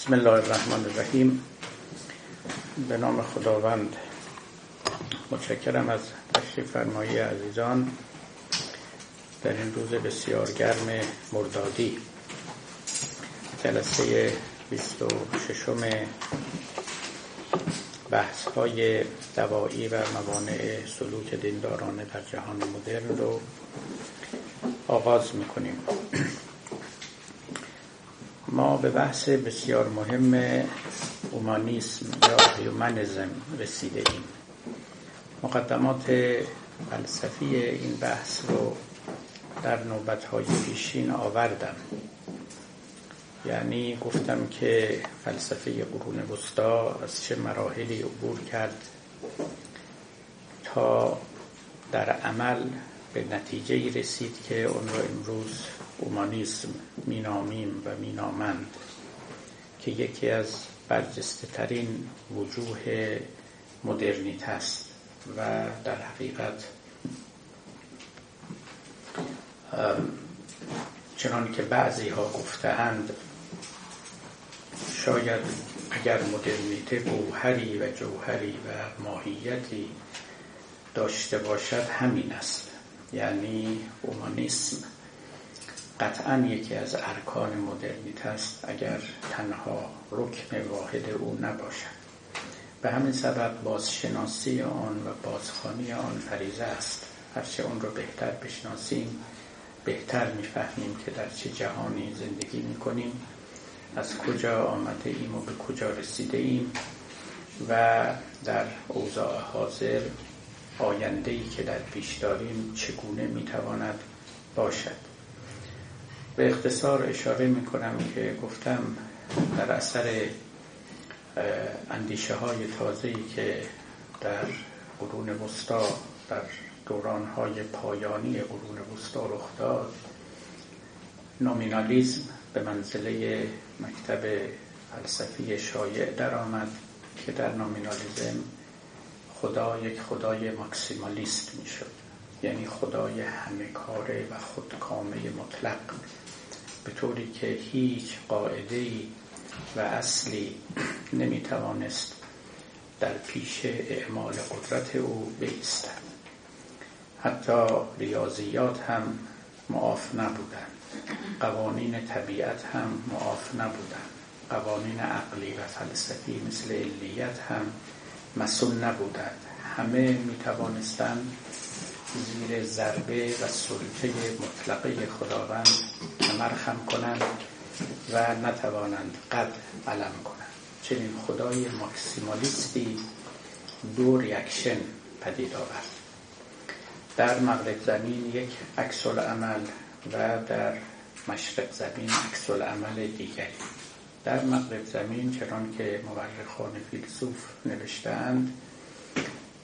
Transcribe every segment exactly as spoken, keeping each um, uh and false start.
بسم الله الرحمن الرحیم. به نام خداوند. متشکرم از تشریف فرمایی عزیزان در این روز بسیار گرم مردادی، جلسه بیست و ششم بحث های دوایی و موانع سلوک دینداران در جهان مدرن رو آغاز میکنیم. ما به بحث بسیار مهم اومانیسم یا هیومانیسم رسیده ایم. مقدمات فلسفی این بحث رو در نوبت‌های پیشین آوردم، یعنی گفتم که فلسفه قرون وسطی از چه مراحلی عبور کرد تا در عمل به نتیجه‌ای رسید که اون رو امروز اومانیسم مینامیم و مینامند، که یکی از برجسته ترین وجوه مدرنیت است و در حقیقت چنان که بعضی ها گفته‌اند، شاید اگر مدرنیته گوهری و جوهری و ماهیتی داشته باشد همین است، یعنی اومانیسم قطعاً یکی از ارکان مدرنیته است اگر تنها رکن واحد او نباشد. به همین سبب بازشناسی آن و بازخوانی آن فریضه است. هرچه آن را بهتر بشناسیم بهتر می‌فهمیم که در چه جهانی زندگی می‌کنیم، از کجا آمده ایم و به کجا رسیده ایم و در اوضاع حاضر آینده‌ای که در پیش داریم چگونه می‌تواند باشد. به اختصار اشاره میکنم که گفتم در اثر اندیشه های تازه‌ای که در قرون وسطی، در دوران های پایانی قرون وسطی رخ داد، نومینالیسم به منزله مکتب فلسفی شایع درآمد که در نومینالیسم خدا یک خدای ماکسیمالیست میشد، یعنی خدای همه کاره و خودکامه مطلق، به طوری که هیچ قاعده‌ای و اصلی نمیتوانست در پیش اعمال قدرت او بایستد. حتی ریاضیات هم معاف نبودند، قوانین طبیعت هم معاف نبودند، قوانین عقلی و فلسفی مثل علیت هم مسئول نبودند. همه میتوانستند زیر ضربه و سلطه مطلقه خداوند کمر خم کنند و نتوانند قد علم کنند. چنین خدای ماکسیمالیستی دو ریاکشن پدید آورد. در مغرب زمین یک عکس العمل و در مشرق زمین عکس العمل دیگری. در مغرب زمین چنان که مورخان فیلسوف نوشته‌اند،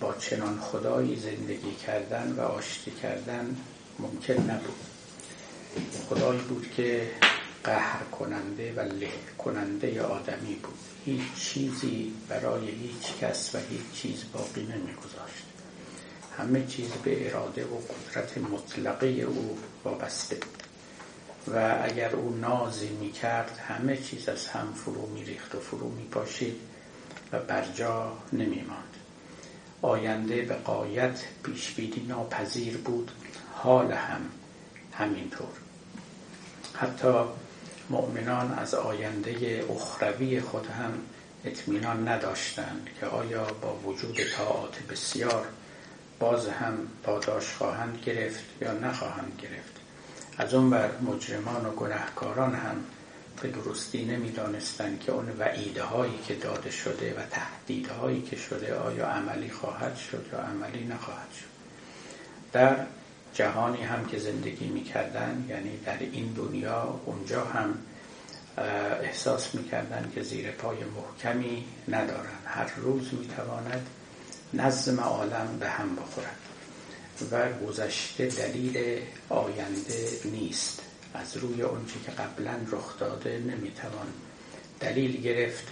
با چنان خدایی زندگی کردن و آشتی کردن ممکن نبود. خدایی بود که قهر کننده و له کننده آدمی بود. هیچ چیزی برای هیچ کس و هیچ چیز باقی نمیگذاشت. همه چیز به اراده و قدرت مطلقه او وابسته بود و اگر او نازی میکرد همه چیز از هم فرو میریخت و فرو میپاشید و برجا نمیماند. آینده به غایت پیشبینی ناپذیر بود، حال هم همینطور. حتی مؤمنان از آینده اخروی خود هم اطمینان نداشتند که آیا با وجود طاعات بسیار باز هم پاداش خواهند گرفت یا نخواهند گرفت. از اون بر مجرمان و گناهکاران هم به درستی نمی‌دانستند که اون وعیدهایی که داده شده و تهدیدهایی که شده آیا عملی خواهد شد یا عملی نخواهد شد. در جهانی هم که زندگی می‌کردند، یعنی در این دنیا، اونجا هم احساس می‌کردند که زیر پای محکمی ندارند. هر روز می‌تواند نظم عالم به هم بخورد و گذشته دلیل آینده نیست. از روی اون چی که قبلا رخ داده نمیتوان دلیل گرفت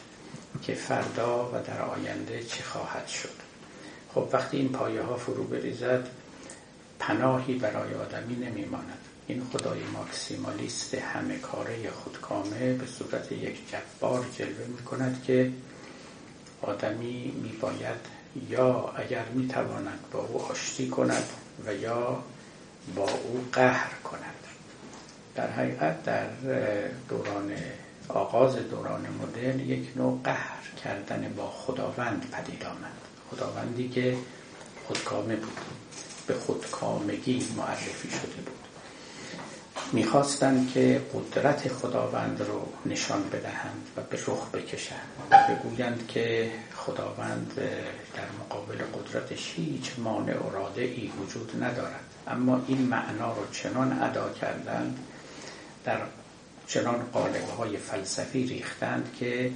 که فردا و در آینده چه خواهد شد. خب وقتی این پایه ها فرو بریزد پناهی برای آدمی نمیماند. این خدای ماکسیمالیست همه کاره خودکامه به صورت یک جبار جلوه می کند که آدمی می باید یا اگر می تواند با او آشتی کند و یا با او قهر کند. در حقیقت در دوران آغاز دوران مدرن یک نوع قهر کردن با خداوند پدید آمد، خداوندی که خودکامه بود، به خودکامگی معرفی شده بود. می‌خواستند که قدرت خداوند رو نشان بدهند و به رخ بکشند و بگویند که خداوند در مقابل قدرتش هیچ مانع و رادعی وجود ندارد، اما این معنا رو چنان ادا کردند، در چنان قالب‌های فلسفی ریختند که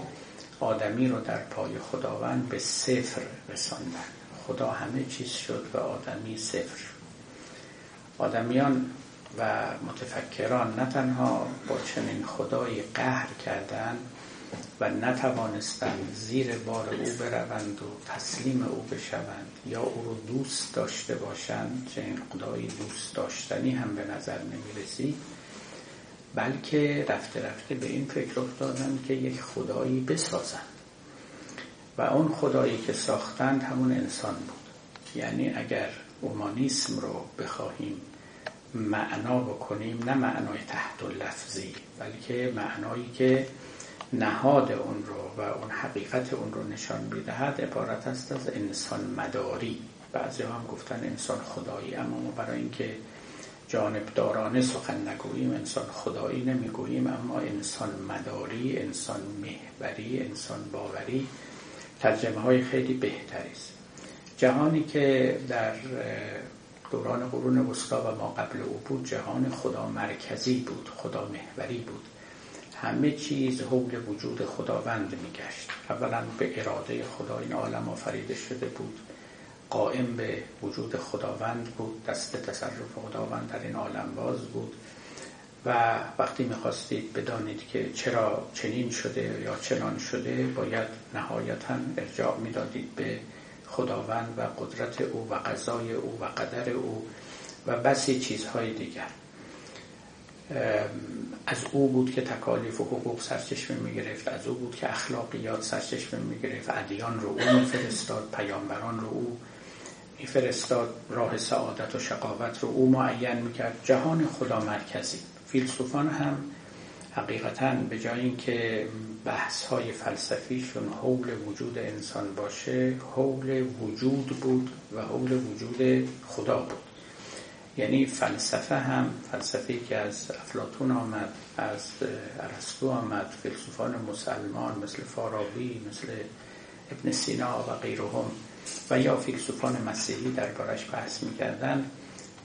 آدمی رو در پای خداوند به صفر رساندند. خدا همه چیز شد و آدمی صفر. آدمیان و متفکران نه تنها با چنین خدایی قهر کردند و نتوانستند زیر بار او بروند و تسلیم او بشوند یا او رو دوست داشته باشند، چنین خدایی دوست داشتنی هم به نظر نمی رسید، بلکه رفته رفته به این فکر افتادند که یک خدایی بسازند و اون خدایی که ساختند همون انسان بود. یعنی اگر اومانیسم رو بخواهیم معنا بکنیم، نه معنای تحت اللفظی بلکه معنایی که نهاد اون رو و اون حقیقت اون رو نشان بدهد، عبارت است از انسان مداری. بعضی هم گفتن انسان خدایی، اما ما برای اینکه جانبدارانه سخن نگوییم انسان خدایی نمیگوییم، اما انسان مداری، انسان محوری، انسان باوری ترجمه های خیلی بهتری است. جهانی که در دوران قرون وسطا و ما قبل او بود جهان خدا مرکزی بود، خدا محوری بود، همه چیز حول وجود خداوند میگشت. اولا به اراده خدا این عالم آفریده شده بود، قائم به وجود خداوند بود، دست تصرف خداوند در این عالم باز بود و وقتی میخواستید بدانید که چرا چنین شده یا چنان شده باید نهایتاً ارجاع میدادید به خداوند و قدرت او و قضای او و قدر او و بسی چیزهای دیگر. از او بود که تکالیف و حقوق سرچشمه میگرفت، از او بود که اخلاقیات سرچشمه میگرفت، ادیان رو او میفرستاد، پیامبران رو او میفرستاد، راه سعادت و شقاوت رو او معین میکرد. جهان خدا مرکزی. فیلسوفان هم حقیقتاً به جای اینکه بحث‌های فلسفیشون حول وجود انسان باشه، حول وجود بود و حول وجود خدا بود. یعنی فلسفه هم، فلسفی که از افلاطون آمد، از ارسطو آمد، فیلسوفان مسلمان مثل فارابی، مثل ابن سینا و غیرهم و یا فیلسوفان مسیحی دربارش بحث می‌کردند،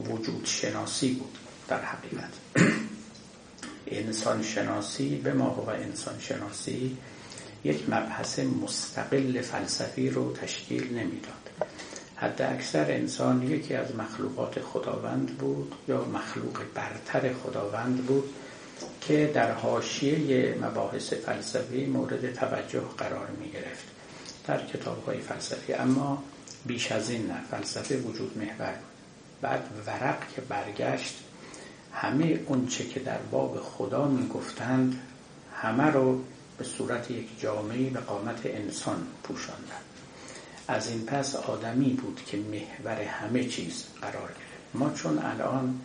وجود شناسی بود. در حقیقت انسان شناسی به ما هو انسان شناسی یک مبحث مستقل فلسفی رو تشکیل نمیداد. حتی اکثر انسان یکی از مخلوقات خداوند بود یا مخلوق برتر خداوند بود که در حاشیه مباحث فلسفی مورد توجه قرار می گرفت در کتاب‌های فلسفی، اما بیش از این نه. فلسفه وجود محور بود. بعد ورق که برگشت همه اون چه که در باب خدا می گفتند همه رو به صورت یک جامعه به قامت انسان پوشاندند. از این پس آدمی بود که محور همه چیز قرار گرفت. ما چون الان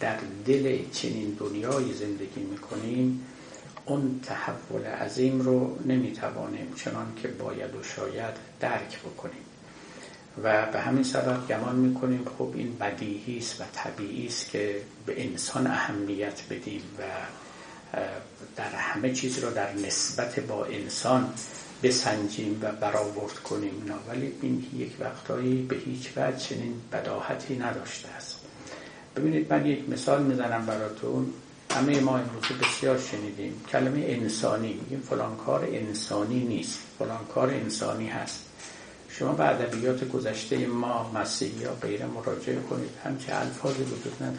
در دل چنین دنیای زندگی می کنیم اون تحول عظیم رو نمی توانیم چنان که باید و شاید درک بکنیم و به همین سبب گمان میکنیم خب این بدیهی است و طبیعی است که به انسان اهمیت بدیم و در همه چیز رو در نسبت با انسان بسنجیم و برآورد کنیم. نه، ولی این یک وقتایی به هیچ وجه چنین بداهتی نداشته است. ببینید من یک مثال میزنم براتون. همه ما امروز بسیار شنیدیم کلمه انسانی، میگیم فلان کار انسانی نیست، فلان کار انسانی هست. شما به ادبیات گذشته ما مسیحی یا غیره مراجعه کنید، همچه الفاظی وجود نداره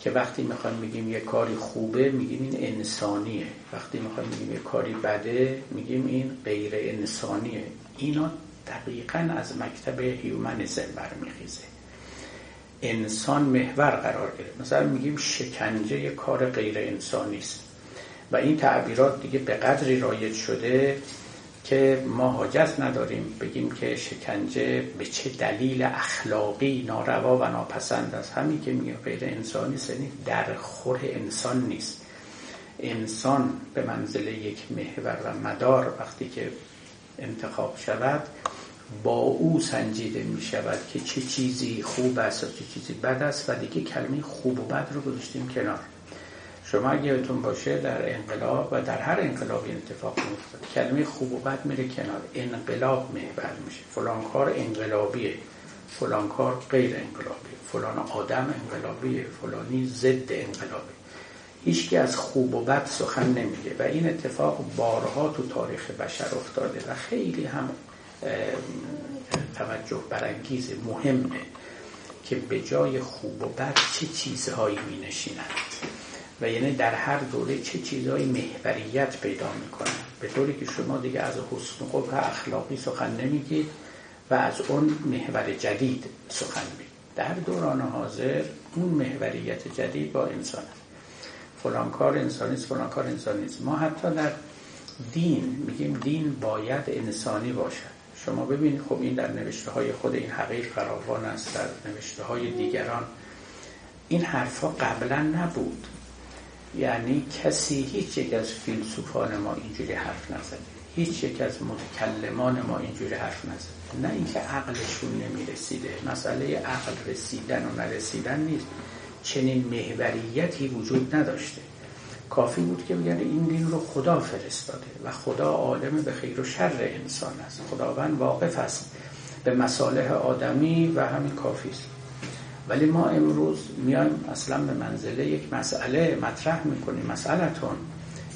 که وقتی میخوایم بگیم یه کاری خوبه میگیم این انسانیه، وقتی میخوایم بگیم یه کاری بده میگیم این غیر انسانیه. اینا دقیقاً از مکتب هیومنیسم برمیخیزه. انسان محور قرار گرفت. مثلا میگیم شکنجه کار غیر انسانی است و این تعبیرات دیگه به قدری رایج شده که ما حاجت نداریم بگیم که شکنجه به چه دلیل اخلاقی ناروا و ناپسند است. همین که میگه غیر انسانی است یعنی در خور انسان نیست. انسان به منزله یک محور و مدار وقتی که انتخاب شود با او سنجیده می شود که چه چیزی خوب است و چه چیزی بد است و دیگه کلمه خوب و بد رو گذاشتیم کنار. شما اگه یادتون باشه در انقلاب و در هر انقلابی اتفاق میفته کلمه خوب و بد میره کنار، انقلاب محور میشه، فلان کار انقلابیه، فلان کار غیر انقلابیه، فلان آدم انقلابیه، فلانی ضد انقلابیه. هیچکی از خوب و بد سخن نمیگه و این اتفاق بارها تو تاریخ بشر افتاده و خیلی هم توجه برانگیز مهمه که به جای خوب و بد چه چیزهایی می نشینند و یعنی در هر دوره چه چیزهایی محوریت پیدا می کنند، به طوری که شما دیگه از حسن قبح اخلاقی سخن نمیگید و از اون محور جدید سخن میگید. در دوران حاضر اون محوریت جدید با انسان است. فلان کار انسانی است، فلان کار انسانی است. ما حتی در دین میگیم دین باید انسانی باشد. شما ببینید خب این در نوشته های خود این حقیر فراوان است، در نوشته های دیگران این حرفا قبلا نبود. یعنی کسی هیچ یک از فیلسوفان ما اینجوری حرف نزد، هیچ یک از متکلمان ما اینجوری حرف نزد. نه اینکه عقلشون نمیرسیده، مسئله عقل رسیدن و نرسیدن نیست، چنین محوریتی وجود نداشته. کافی بود که بگن این دین رو خدا فرستاده و خدا عالم به خیر و شر انسان است، خداوند واقف است به مصالح آدمی و همین کافی است. ولی ما امروز میایم اصلا به منزله یک مسئله مطرح میکنیم، مسئلتون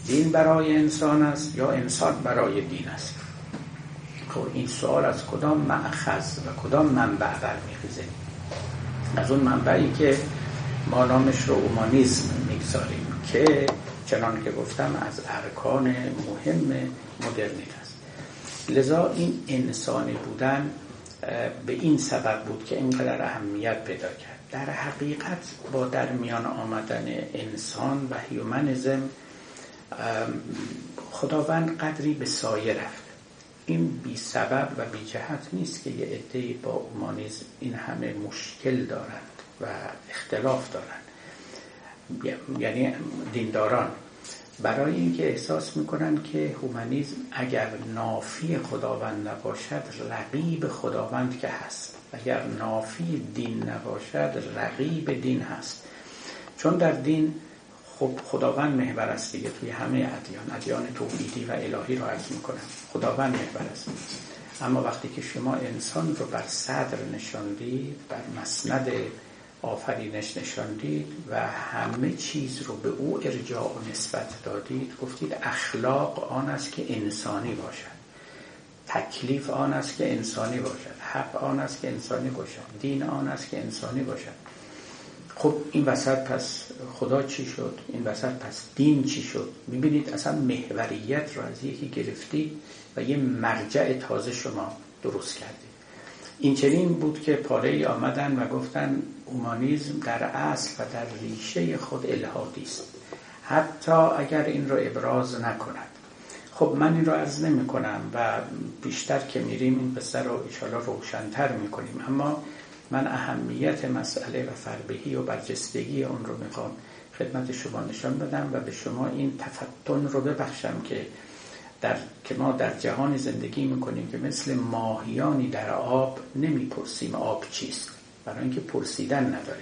دین برای انسان است یا انسان برای دین است. خب این سوال از کدام مأخذ و کدام منبع برمیخیزه؟ از اون منبعی که ما نامش رو اومانیزم میگذاریم که چنان که گفتم از ارکان مهم مدرنیت است. لذا این انسانی بودن به این سبب بود که اینقدر اهمیت پیدا کرد. در حقیقت با در میان آمدن انسان و هیومنیزم خداوند قدری به سایه رفت. این بی سبب و بی جهت نیست که یه عده‌ای با اومانیزم این همه مشکل دارند و اختلاف دارند. یعنی دینداران برای اینکه احساس میکنن که هومانیزم اگر نافی خداوند نباشد رقیب خداوند که هست، اگر نافی دین نباشد رقیب دین هست. چون در دین خب خداوند محور است دیگه، توی همه ادیان، ادیان توحیدی و الهی رو عرض میکنن، خداوند محور است. اما وقتی که شما انسان رو بر صدر نشاندید، بر مسند آفرینش نشاندید و همه چیز رو به او ارجاع و نسبت دادید، گفتید اخلاق آن است که انسانی باشد، تکلیف آن است که انسانی باشد، حق آن است که انسانی باشد، دین آن است که انسانی باشد. خب این وسط پس خدا چی شد؟ این وسط پس دین چی شد؟ میبینید اصلا محوریت رو از یکی گرفتید و یه مرجع تازه شما درست کردید. این چنین بود که پاره‌ای آمدن و گفتن اومانیزم در اصل و در ریشه خود الحادی است، حتی اگر این رو ابراز نکند. خب من این رو عرض نمی کنم و بیشتر که میریم این قصه رو انشاءالله روشن‌تر میکنیم، اما من اهمیت مسئله و فربهی و برجستگی اون رو میخوام خدمت شما نشان بدم و به شما این تفتن رو ببخشم که در که ما در جهانی زندگی میکنیم که مثل ماهیانی در آب نمیپرسیم آب چیست، برای اینکه پرسیدن نداره.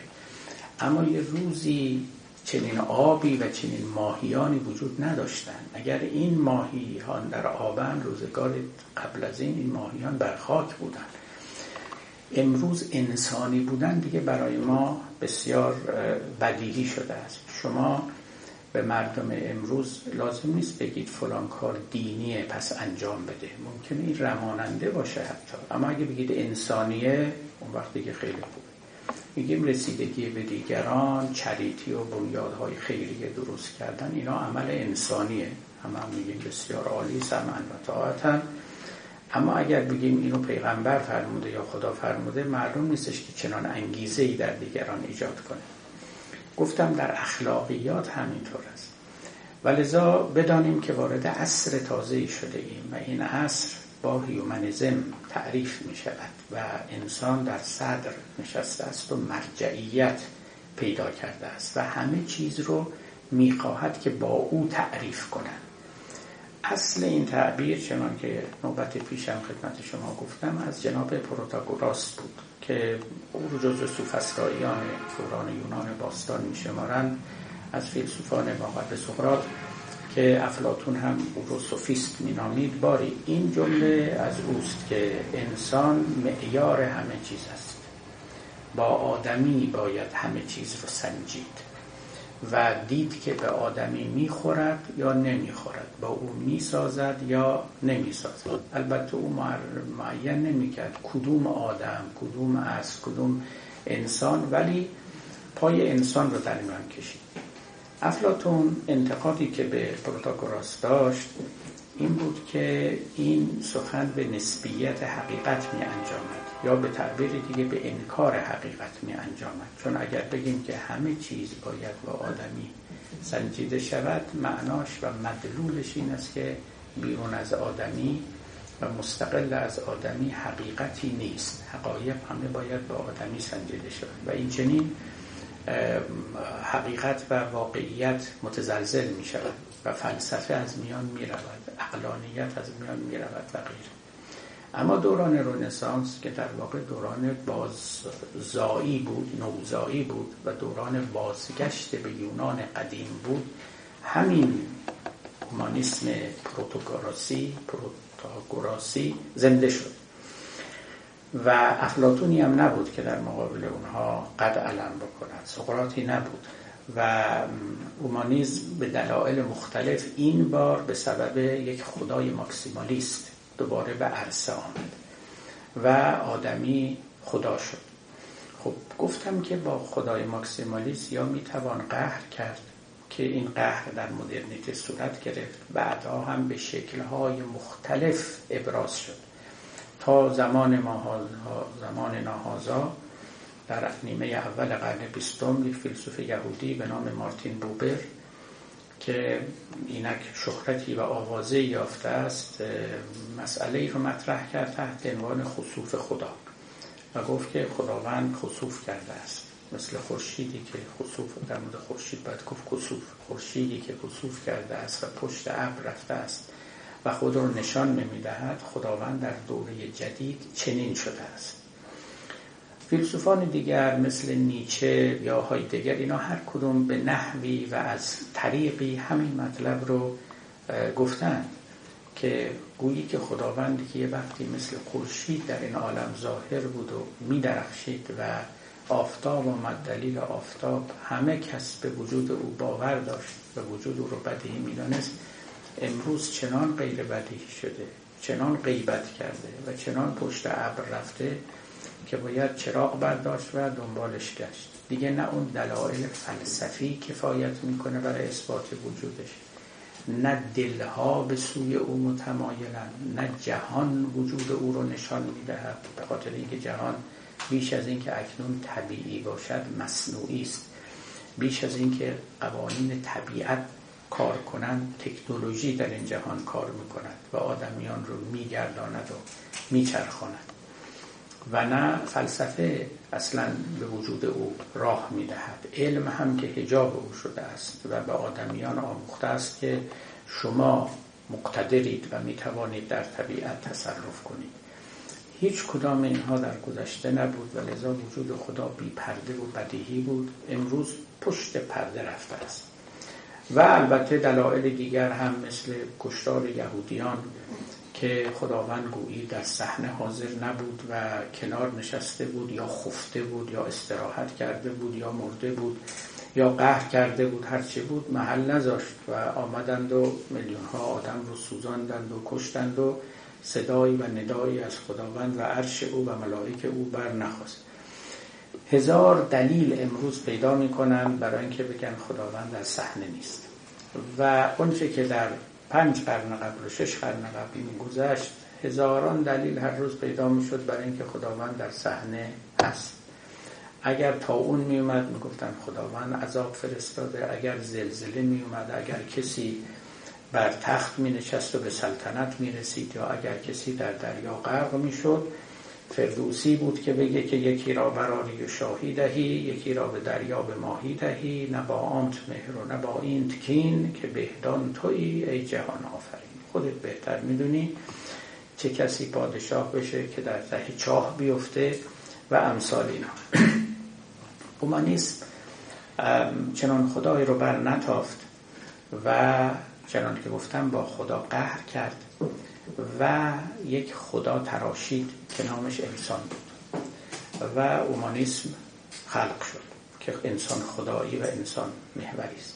اما یه روزی چنین آبی و چنین ماهیانی وجود نداشتن. اگر این ماهیان در آبن، روزگار قبل از این این ماهیان بر خاک بودن. امروز انسانی بودن دیگه برای ما بسیار بدیهی شده است. شما به مردم امروز لازم نیست بگید فلان کار دینیه پس انجام بده، ممکنه این رماننده باشه حتی، اما اگه بگید انسانیه اون وقتی که خیلی خوبه. میگیم رسیدگی به دیگران، چریتی و بنیادهای خیریه درست کردن، اینا عمل انسانیه، همه هم میگیم بسیار عالی، سمعا و طاعتا، اما اگر بگیم اینو پیغمبر فرموده یا خدا فرموده، معلوم نیستش که چنان انگیزه‌ای در دیگران ایجاد کنه. گفتم در اخلاقیات همینطور است. ولذا بدانیم که وارد عصر تازه‌ای شده ایم و این عصر با هیومنیزم تعریف می شود و انسان در صدر نشسته است و مرجعیت پیدا کرده است و همه چیز رو می خواهد که با او تعریف کنند. اصل این تعبیر، چنان که نوبت پیشم خدمت شما گفتم، از جناب پروتاگوراس بود که او رو جزو سوفسطائیان دوران یونان باستان می شمارند، از فیلسوفان ماقبل سقراط که افلاطون هم او رو سوفیست می نامید. باری این جمله از اوست که انسان معیار همه چیز است، با آدمی باید همه چیز رو سنجید و دید که به آدمی میخورد یا نمیخورد، با او میسازد یا نمیسازد. البته او معین نمیکرد کدوم آدم، کدوم از کدوم انسان، ولی پای انسان رو در میان کشید. افلاطون انتقادی که به پروتاگوراس داشت این بود که این سخن به نسبیت حقیقت می انجامد یا به تعبیر دیگه به انکار حقیقت می انجامد، چون اگر بگیم که همه چیز باید با آدمی سنجیده شود، معناش و مدلولش این است که بیرون از آدمی و مستقل از آدمی حقیقتی نیست، حقایق همه باید با آدمی سنجیده شود و این چنین حقیقت و واقعیت متزلزل می شود و فلسفه از میان می رود، عقلانیت از میان می رود و غیره. اما دوران رنسانس که در واقع دوران باززایی بود، نوزایی بود و دوران بازگشت به یونان قدیم بود، همین هومانیسم پروتاگوراسی پروتاگوراسی زنده شد و افلاطونی هم نبود که در مقابل اونها قد علم بکند، سقراطی نبود و اومانیزم به دلایل مختلف این بار به سبب یک خدای ماکسیمالیست دوباره به عرصه آمد و آدمی خدا شد. خب گفتم که با خدای ماکسیمالیست یا میتوان قهر کرد که این قهر در مدرنیته صورت گرفت، بعدها هم به شکل‌های مختلف ابراز شد تا زمان ماهازا، زمان ناهازا. در نیمه اول قرن بیستم یک فیلسوف یهودی به نام مارتین بوبر که اینک شهرتی و آوازه یافته است، مسئله ای رو مطرح کرد تحت عنوان خسوف خدا و گفت که خداوند خسوف کرده است، مثل خورشیدی که خسوف، در مورد خورشید باید گفت خسوف، خورشیدی که خسوف کرده است و پشت ابر رفته است و خود رو نشان نمی‌دهد، خداوند در دوره جدید چنین شده است. فیلسوفان دیگر مثل نیچه یا هایدگر اینا هر کدوم به نحوی و از طریقی همین مطلب رو گفتن که گویی که خداوند که یه وقتی مثل خورشید در این عالم ظاهر بود و می‌درخشید و آفتاب آمد، دلیل آفتاب، همه کس به وجود او باور داشت و وجود او رو بدیهی می‌دانست، امروز چنان غیر بدیهی شده، چنان غیبت کرده و چنان پشت ابر رفته که باید چراغ برداشت و دنبالش گشت. دیگه نه اون دلایل فلسفی کفایت میکنه برای اثبات وجودش، نه دلها به سوی او متمایلن، نه جهان وجود او رو نشان میدهد، به خاطر اینکه جهان بیش از اینکه اکنون طبیعی باشد مصنوعی است، بیش از اینکه قوانین طبیعت کار کنند تکنولوژی در این جهان کار میکند و آدمیان رو میگرداند و میچرخاند و نه فلسفه اصلا به وجود او راه میدهد. علم هم که حجاب او شده است و به آدمیان آموخته است که شما مقتدرید و میتوانید در طبیعت تصرف کنید، هیچ کدام اینها در گذشته نبود و لذا وجود خدا بی پرده و بدیهی بود، امروز پشت پرده رفته است. و البته دلایل دیگر هم مثل کشتار یهودیان که خداوند گویی در صحنه حاضر نبود و کنار نشسته بود یا خفته بود یا استراحت کرده بود یا مرده بود یا قهر کرده بود، هرچی بود محل نذاشت و آمدند و میلیون ها آدم رو سوزاندند و کشتند و صدایی و ندایی از خداوند و عرش او و ملائک او بر نخاست. هزار دلیل امروز پیدا می‌کنم برای اینکه بگن خداوند در صحنه نیست و اونچه که در پنج قرن قبل و شش قرن قبل می‌گذشت هزاران دلیل هر روز پیدا میشد برای اینکه خداوند در صحنه هست. اگر طاعون می اومد می گفتن خداوند عذاب فرستاده، اگر زلزله می اومد، اگر کسی بر تخت می نشست و به سلطنت می رسید، یا اگر کسی در دریا غرق می شد، فردوسی بود که بگه که یکی را براری و شاهی دهی، یکی را به دریا به ماهی دهی، نه با آنت مهر و نه با اینت کین که بهدان تویی ای جهان آفرین. خودت بهتر می دونی چه کسی پادشاه بشه که در ته چاه بیفته و امثال اینا. اومانیسم چنان خدای رو بر نتافت و چنان که گفتم با خدا قهر کرد و یک خدا تراشید که نامش انسان بود و اومانیسم خلق شد که انسان خدایی و انسان محوری است.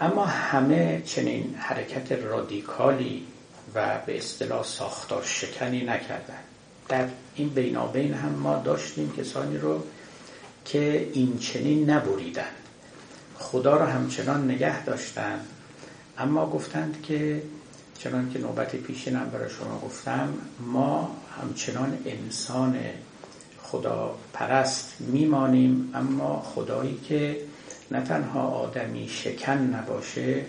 اما همه چنین حرکت رادیکالی و به اصطلاح ساختار شکنی نکردند. در این بینابین هم ما داشتیم کسانی رو که این چنین نبریدند، خدا را همچنان نگه داشتند، اما گفتند که چنان که نوبت پیشینم برای شما گفتم، ما همچنان انسان خدا پرست میمانیم، اما خدایی که نه تنها آدمی شکن نباشه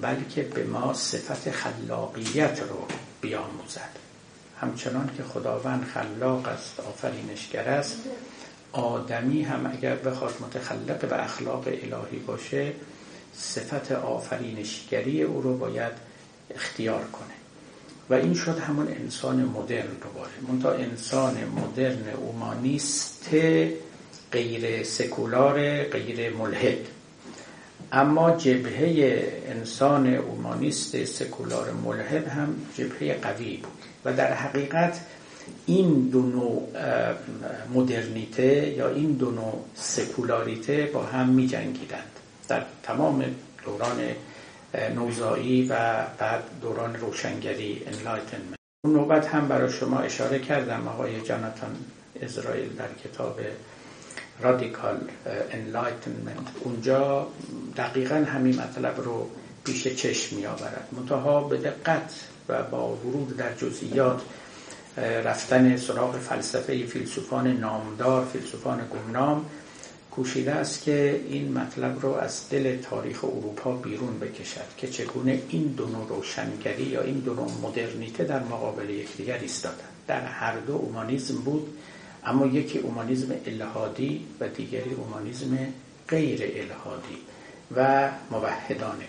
بلکه به ما صفت خلاقیت رو بیاموزد. همچنان که خداوند خلاق است، آفرینشگر است، آدمی هم اگر بخواد متخلق به اخلاق الهی باشه صفت آفرینشگری او رو باید اختیار کنه و این شد همون انسان مدرن. دوباره منتها انسان مدرن اومانیست غیر سکولار، غیر ملحد. اما جبهه انسان اومانیست سکولار ملحد هم جبهه قوی بود و در حقیقت این دو نوع مدرنیته یا این دو نوع سکولاریته با هم می جنگیدند در تمام دوران نوزایی و بعد دوران روشنگری انلایتنمنت. اون نوبت هم برای شما اشاره کردم آقای جاناتان اسرائیل در کتاب رادیکال انلایتنمنت اونجا دقیقاً همین مطلب رو پیش چشم می آورد، منتها به دقت و با ورود در جزئیات رفتن سراغ فلسفه فیلسوفان نامدار، فیلسوفان گمنام کوشیده است که این مطلب رو از دل تاریخ اروپا بیرون بکشد که چگونه این دو نوع روشنگری یا این دو نوع مدرنیته در مقابل یکدیگر ایستادند. در هر دو اومانیسم بود، اما یکی اومانیسم الهادی و دیگری اومانیسم غیر الهادی و موحدانه.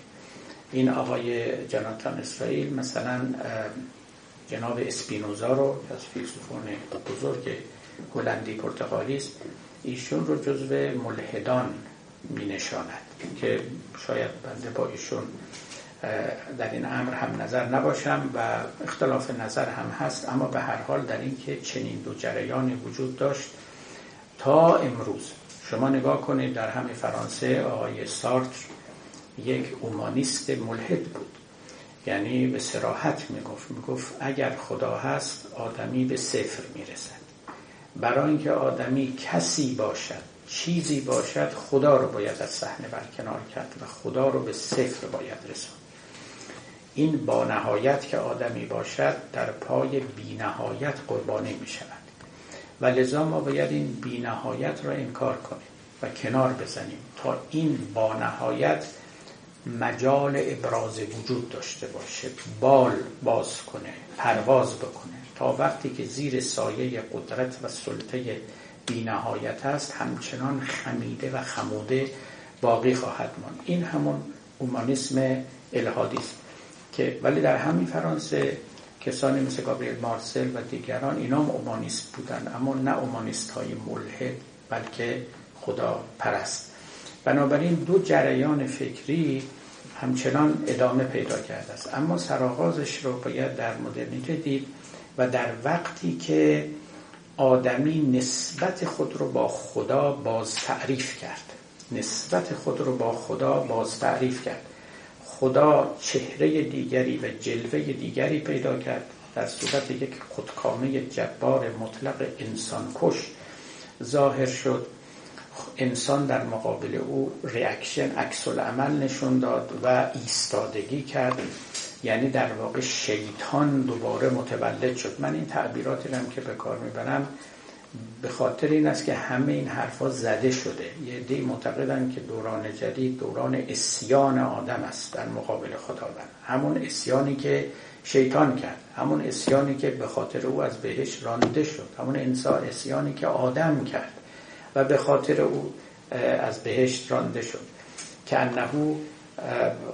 این آقای جاناتان اسرائیل مثلا جناب اسپینوزا رو از فیلسوفان بزرگ هلندی پرتغالی است، ایشون رو جزو ملحدان می نشاند که شاید بنده با ایشون در این امر هم نظر نباشم و اختلاف نظر هم هست، اما به هر حال در این که چنین دو جریان وجود داشت تا امروز. شما نگاه کنید در همه فرانسه آقای سارتر یک اومانیست ملحد بود، یعنی به صراحت میگفت میگفت اگر خدا هست آدمی به صفر میرسد. برای اینکه آدمی کسی باشد، چیزی باشد، خدا رو باید از صحنه برکنار کرد و خدا رو به صفر باید رساند. این با نهایت که آدمی باشد در پای بی نهایت قربانی می شود و لذا ما باید این بی نهایت را انکار کنیم و کنار بزنیم تا این با نهایت مجال ابراز وجود داشته باشه، بال باز کنه، پرواز بکنه. تا وقتی که زیر سایه قدرت و سلطه بی نهایت هست همچنان خمیده و خموده باقی خواهد ماند. این همون اومانیسم الهادی است که ولی در همین فرانسه کسانی مثل گابریل مارسل و دیگران اینا هم اومانیست بودن، اما نه اومانیست های ملحد بلکه خدا پرست. بنابراین دو جریان فکری همچنان ادامه پیدا کرده است، اما سرآغازش رو باید در مدرنیته دید و در وقتی که آدمی نسبت خود رو با خدا باز تعریف کرد، نسبت خود رو با خدا باز تعریف کرد، خدا چهره دیگری و جلوه دیگری پیدا کرد در صورت یک خودکامه جبار مطلق انسانکش ظاهر شد. انسان در مقابل او ریاکشن، عکس العمل نشون داد و ایستادگی کرد یعنی در واقع شیطان دوباره متولد شد. من این تعبیراتی رو هم که به کار میبرم به خاطر این است که همه این حرفا زده شده. یه عده‌ای معتقدند که دوران جدید دوران عصیان آدم است در مقابل خداوند، همون عصیانی که شیطان کرد، همون عصیانی که به خاطر او از بهشت رانده شد، همون انسان عصیانی که آدم کرد و به خاطر او از بهشت رانده شد، که انه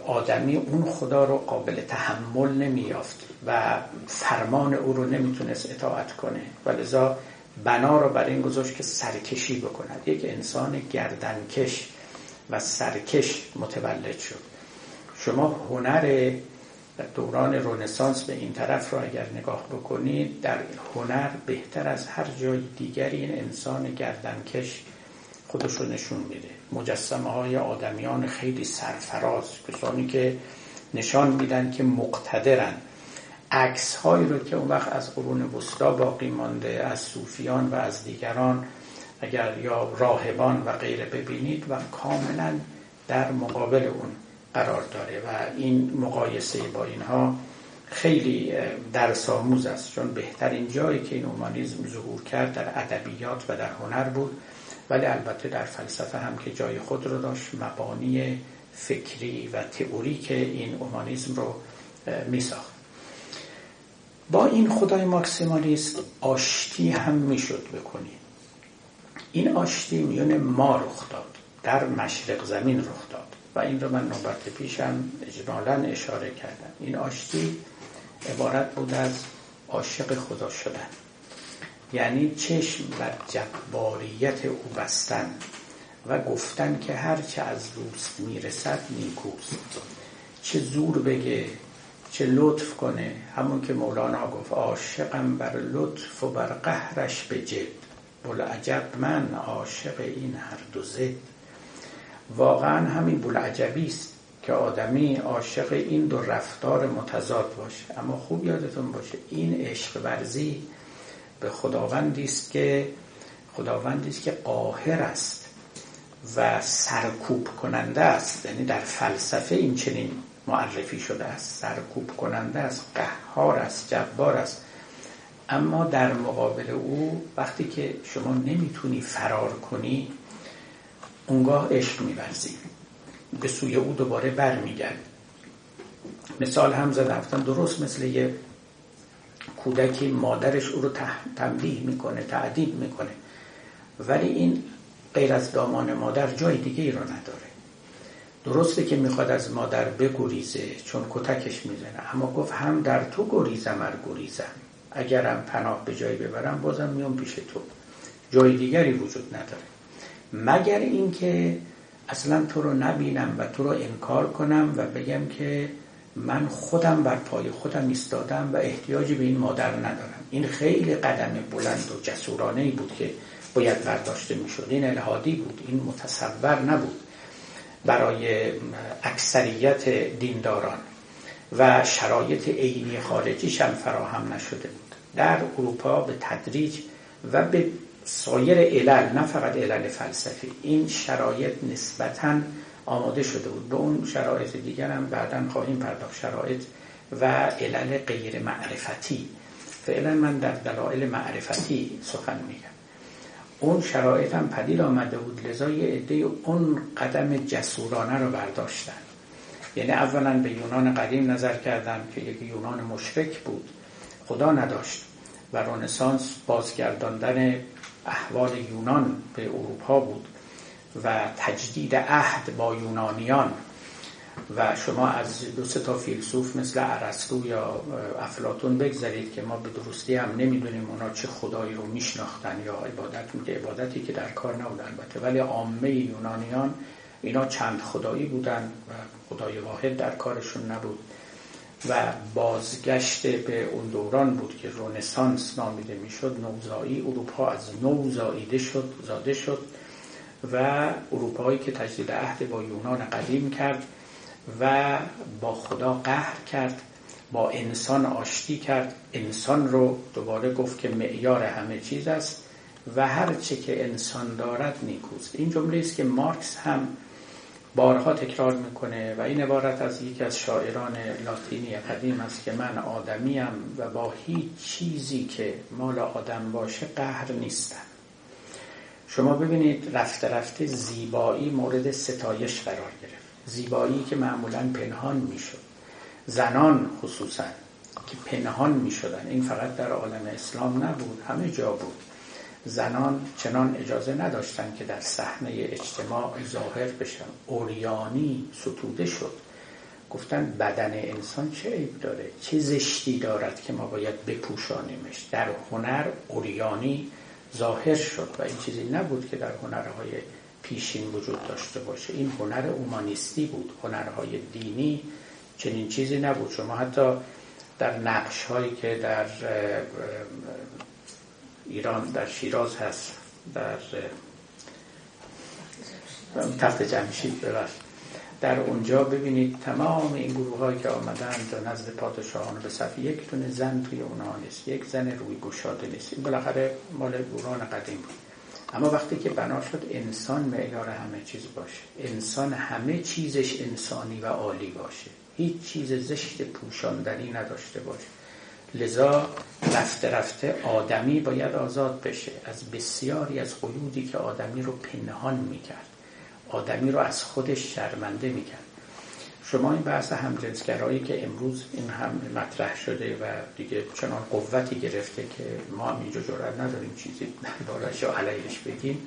آدمی اون خدا رو قابل تحمل نمیافت و فرمان او رو نمیتونست اطاعت کنه و لذا بنا رو برای این گذاشت که سرکشی بکند. یک انسان گردنکش و سرکش متولد شد. شما هنر دوران رنسانس به این طرف را اگر نگاه بکنید، در هنر بهتر از هر جای دیگری این انسان گردنکش خودش رو نشون میده. مجسمه های آدمیان خیلی سرفراز، کسانی که نشان میدن که مقتدرن، عکس هایی رو که اون وقت از قرون وسطا باقی مانده از صوفیان و از دیگران اگر یا راهبان و غیره ببینید و کاملا در مقابل اون قرار داره و این مقایسه با اینها خیلی درس آموز است، چون بهترین جایی که این اومانیسم ظهور کرد در ادبیات و در هنر بود، ولی البته در فلسفه هم که جای خود رو داشت، مبانی فکری و تئوری که این اومانیسم رو می ساخت. با این خدای ماکسیمالیست آشتی هم میشد بکنی. این آشتی میون ما رخ داد، در مشرق زمین رخ داد و این رو من نوبت پیشم اجمالاً اشاره کردم. این آشتی عبارت بود از عاشق خدا شدن، یعنی چشم بر جباریت او بستن و گفتن که هر چه از دوست میرسد نیکوست، چه زور بگه چه لطف کنه، همون که مولانا گفت عاشقم بر لطف و بر قهرش به جد، بلعجب من عاشق این هر دو زد. واقعا همین بلعجبی است که آدمی عاشق این دو رفتار متضاد باشه. اما خوب یادتون باشه این عشق ورزی به خداوندی است که خداوندی است که قاهر است و سرکوب کننده است، یعنی در فلسفه این چنین معرفی شده است، سرکوب کننده است، قهار است، جبار است. اما در مقابل او وقتی که شما نمیتونی فرار کنی اونگاه عشق می‌ورزی، به سوی او دوباره برمیگردی. مثال هم زده افتن، درست مثل یه کودکی مادرش او رو تنبیه میکنه، تعدیب میکنه، ولی این غیر از دامان مادر جای دیگه ای رو نداره. درسته که میخواد از مادر بگریزه چون کتکش میزنه، اما گفت هم در تو گریزم ار گریزم، اگرم پناه به جایی ببرم بازم میام پیش تو، جای دیگری وجود نداره مگر اینکه اصلا تو رو نبینم و تو رو انکار کنم و بگم که من خودم بر پای خودم ایستادم و احتیاجی به این مادر ندارم. این خیلی قدم بلند و جسورانه‌ای بود که باید برداشته میشد. این الهادی بود، این متصور نبود برای اکثریت دینداران و شرایط عینی خارجیش هم فراهم نشده بود. در اروپا به تدریج و به سایر علل، نه فقط علل فلسفی، این شرایط نسبتاً آماده شده بود. به اون شرایط دیگر هم بعداً خواهیم پرداخت، شرایط و علل غیر معرفتی. فعلا من در دلایل معرفتی سخن میگم. اون شرایط هم پدید آمده بود، لذا یه عده اون قدم جسورانه رو برداشتن. یعنی اولا به یونان قدیم نظر کردن که یک یونان مشرک بود، خدا نداشت، و رنسانس بازگرداندن احوال یونان به اروپا بود و تجدید عهد با یونانیان. و شما از دو سه تا فیلسوف مثل ارسطو یا افلاطون بگذارید که ما به درستی هم نمیدونیم اونا چه خدایی رو میشناختن یا عبادت میده، عبادتی که در کار نبود البته، ولی عامه یونانیان اینا چند خدایی بودن و خدای واحد در کارشون نبود و بازگشت به اون دوران بود که رنسانس نامیده میشد. نوزایی اروپا از نو زاییده شد، زاده شد و اروپایی که تجدید عهد با یونان قدیم کرد و با خدا قهر کرد، با انسان آشتی کرد، انسان رو دوباره گفت که معیار همه چیز است و هر چه که انسان دارد نیکوست. این جمله است که مارکس هم بارها تکرار میکنه و این عبارت از یکی از شاعران لاتینی قدیم است که من آدمیم و با هیچ چیزی که مال آدم باشه قهر نیستم. شما ببینید رفته رفته زیبایی مورد ستایش قرار گرفت، زیبایی که معمولاً پنهان میشد، زنان خصوصاً که پنهان میشدن. این فقط در عالم اسلام نبود، همه جا بود. زنان چنان اجازه نداشتند که در صحنه اجتماع ظاهر بشن، عریانی ستوده شد. گفتن بدن انسان چه عیب داره، چه زشتی دارد که ما باید بپوشانیمش. در هنر عریانی ظاهر شد و این چیزی نبود که در هنرهای پیشین وجود داشته باشه. این هنر اومانیستی بود، هنرهای دینی چنین چیزی نبود. شما حتی در نقش هایی که در ایران در شیراز هست، در تخت جمشید ببخش، در اونجا ببینید تمام این گروه هایی که آمدن تا نزد پادشاهان به صفی، یک دونه زن توی اونها نیست، یک زن روی گشاده نیست. این بالاخره مال دوران قدیم بود. اما وقتی که بنا شد انسان معیار همه چیز باشه، انسان همه چیزش انسانی و عالی باشه، هیچ چیز زشت پوشاندنی نداشته باشه، لذا رفته رفته آدمی باید آزاد بشه از بسیاری از قیودی که آدمی رو پنهان میکرد، آدمی رو از خودش شرمنده میکرد. شما این بحث همجنسگرایی که امروز این هم مطرح شده و دیگه چنان قوتی گرفته که ما هم اینجا جرئت نداریم چیزی درباره‌اش یا علیهش بگیم.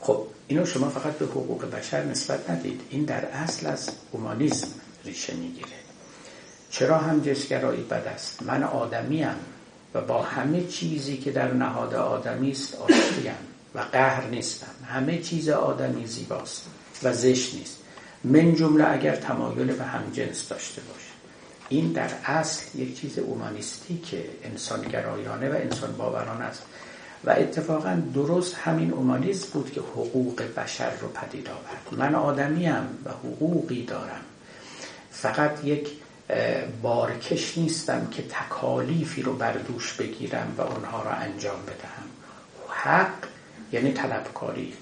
خب اینو شما فقط به حقوق بشر نسبت ندید، این در اصل از اومانیسم ریشه میگیره. چرا همجنسگرایی بد است؟ من آدمیم و با همه چیزی که در نهاد آدمی است آشتیم و قهر نیستم. همه چیز آدمی زیباست و زشت نیست، من جمله اگر تمایل به همجنس داشته باشه. این در اصل یک چیز اومانیستی که انسانگرایانه و انسان باورانه است و اتفاقا درست همین اومانیسم بود که حقوق بشر رو پدید آورد. من آدمیم و حقوقی دارم، فقط یک بارکش نیستم که تکالیفی رو بر دوش بگیرم و اونها رو انجام بدهم. حق یعنی طلبکاری،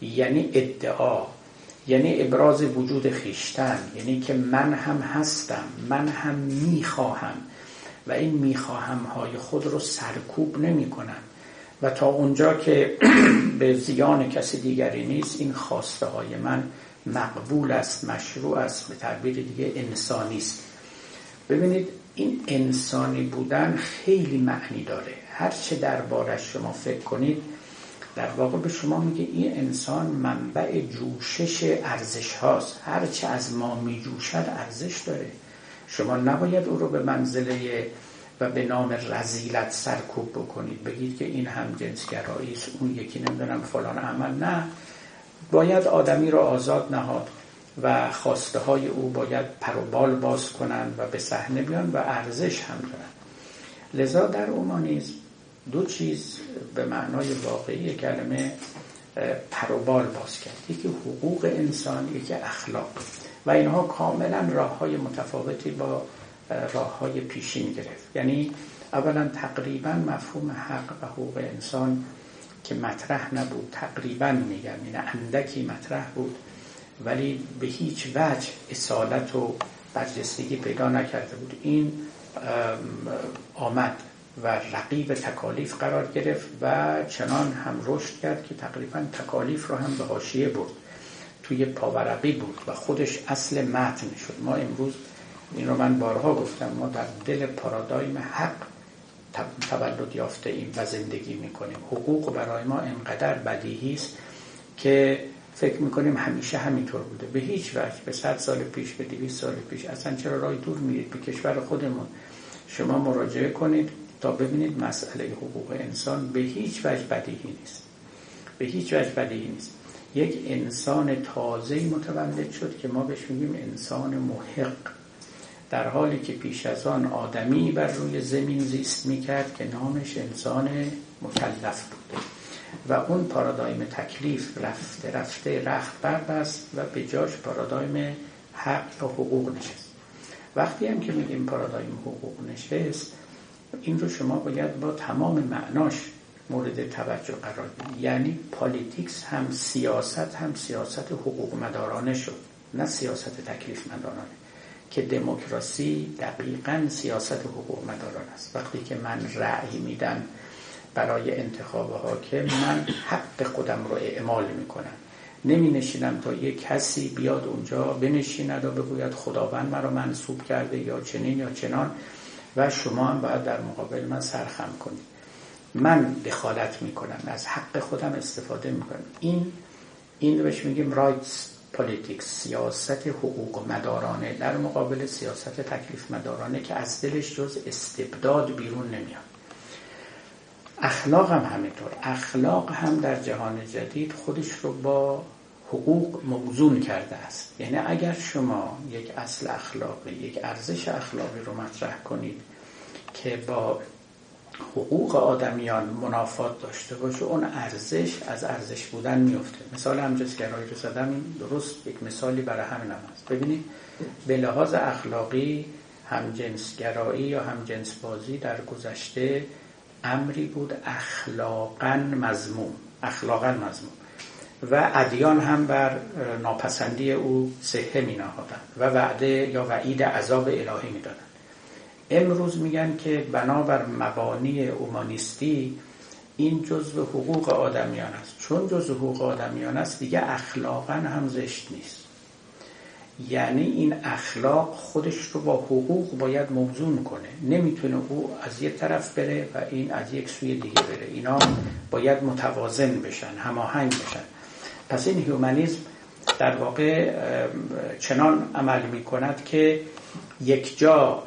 یعنی ادعا، یعنی ابراز وجود خیشتن، یعنی که من هم هستم، من هم میخواهم و این میخواهم های خود رو سرکوب نمی کنم و تا اونجا که به زیان کسی دیگری نیست این خواسته های من مقبول است، مشروع است، به تعبیر دیگه انسانی است. ببینید این انسانی بودن خیلی معنی داره، هر چه دربارش شما فکر کنید در واقع به شما میگه این انسان منبع جوشش ارزش هاست، هر چه از ما میجوشد ارزش داره. شما نباید او رو به منزله و به نام رذیلت سرکوب بکنید، بگید که این همجنسگرایی است، اون یکی نمیدونم فلان عمل. نه، باید آدمی رو آزاد نهاد و خواسته های او باید پروبال باز کنند و به صحنه بیان و ارزش هم دارند. لذا در اومانیسم دو چیز به معنای واقعی کلمه پروبال باز کرد، یکی حقوق انسان، یکی اخلاق، و اینها کاملا راه های متفاوتی با راه های پیشین گرفت. یعنی اولا تقریبا مفهوم حق و حقوق انسان که مطرح نبود، تقریبا میگم این اندکی مطرح بود ولی به هیچ وجه اصالت و برجستگی پیدا نکرده بود. این آمد و رقیب تکالیف قرار گرفت و چنان هم رشد کرد که تقریبا تکالیف رو هم به حاشیه برد، توی پاورقی بود و خودش اصل متن شد. ما امروز این رو من بارها گفتم، ما در دل پارادایم حق تولد یافته ایم و زندگی میکنیم. حقوق برای ما انقدر بدیهی است که فکر میکنیم همیشه همینطور بوده، به هیچ وجه. به صد سال پیش، به دویست سال پیش، اصلا چرا راه دور میرید، به کشور خودمون شما مراجعه کنید تا ببینید مسئله حقوق انسان به هیچ وجه بدیهی نیست، به هیچ وجه بدیهی نیست. یک انسان تازه متولد شد که ما بهش میگیم انسان محق، در حالی که پیش از آن آدمی بر روی زمین زیست میکرد که نامش انسان مکلف بود و اون پارادایم تکلیف رفته رفته رخت بربست و به جاش پارادایم حق و حقوق نشست. وقتی هم که میگیم پارادایم حقوق نشست، این رو شما باید با تمام معناش مورد توجه قرار دید. یعنی پالیتیکس هم سیاست هم سیاست حقوق مدارانه شد، نه سیاست تکلیف مدارانه، که دموکراسی دقیقاً سیاست حقوق مدارانه است. وقتی که من رأی میدم برای انتخاب حاکم، من حق خودم رو اعمال میکنم. نمی نشینم تا یک کسی بیاد اونجا بنشیند و بگوید خداوند مرا منصوب کرده یا چنین یا چنان و شما هم باید در مقابل من سرخم کنید. من دخالت میکنم، از حق خودم استفاده میکنم. این این رو بهش میگیم رایتس پالیتیکس، سیاست حقوق مدارانه در مقابل سیاست تکلیف مدارانه که از دلش جز استبداد بیرون نمیاد. اخلاق هم همینطور، اخلاق هم در جهان جدید خودش رو با حقوق موزون کرده است. یعنی اگر شما یک اصل اخلاقی، یک ارزش اخلاقی رو مطرح کنید که با حقوق آدمیان منافات داشته باشه، اون ارزش از ارزش بودن میفته. مثال همجنسگرایی رو زدم، این درست یک مثالی برای همین هم هست. ببینید به لحاظ اخلاقی همجنسگرایی یا همجنسبازی در گذشته امری بود اخلاقاً مذموم، اخلاقاً مذموم، و ادیان هم بر ناپسندی او صحه می نهادند و وعده یا وعید عذاب الهی می دادند. امروز میگن که بنابر مبانی اومانیستی این جزء حقوق آدمیان است. چون جزء حقوق آدمیان است دیگه اخلاقاً هم زشت نیست. یعنی این اخلاق خودش رو با حقوق باید موزون کنه، نمیتونه او از یک طرف بره و این از یک سوی دیگه بره، اینا باید متوازن بشن، هماهنگ بشن. پس این هیومانیسم در واقع چنان عمل میکند که یک جا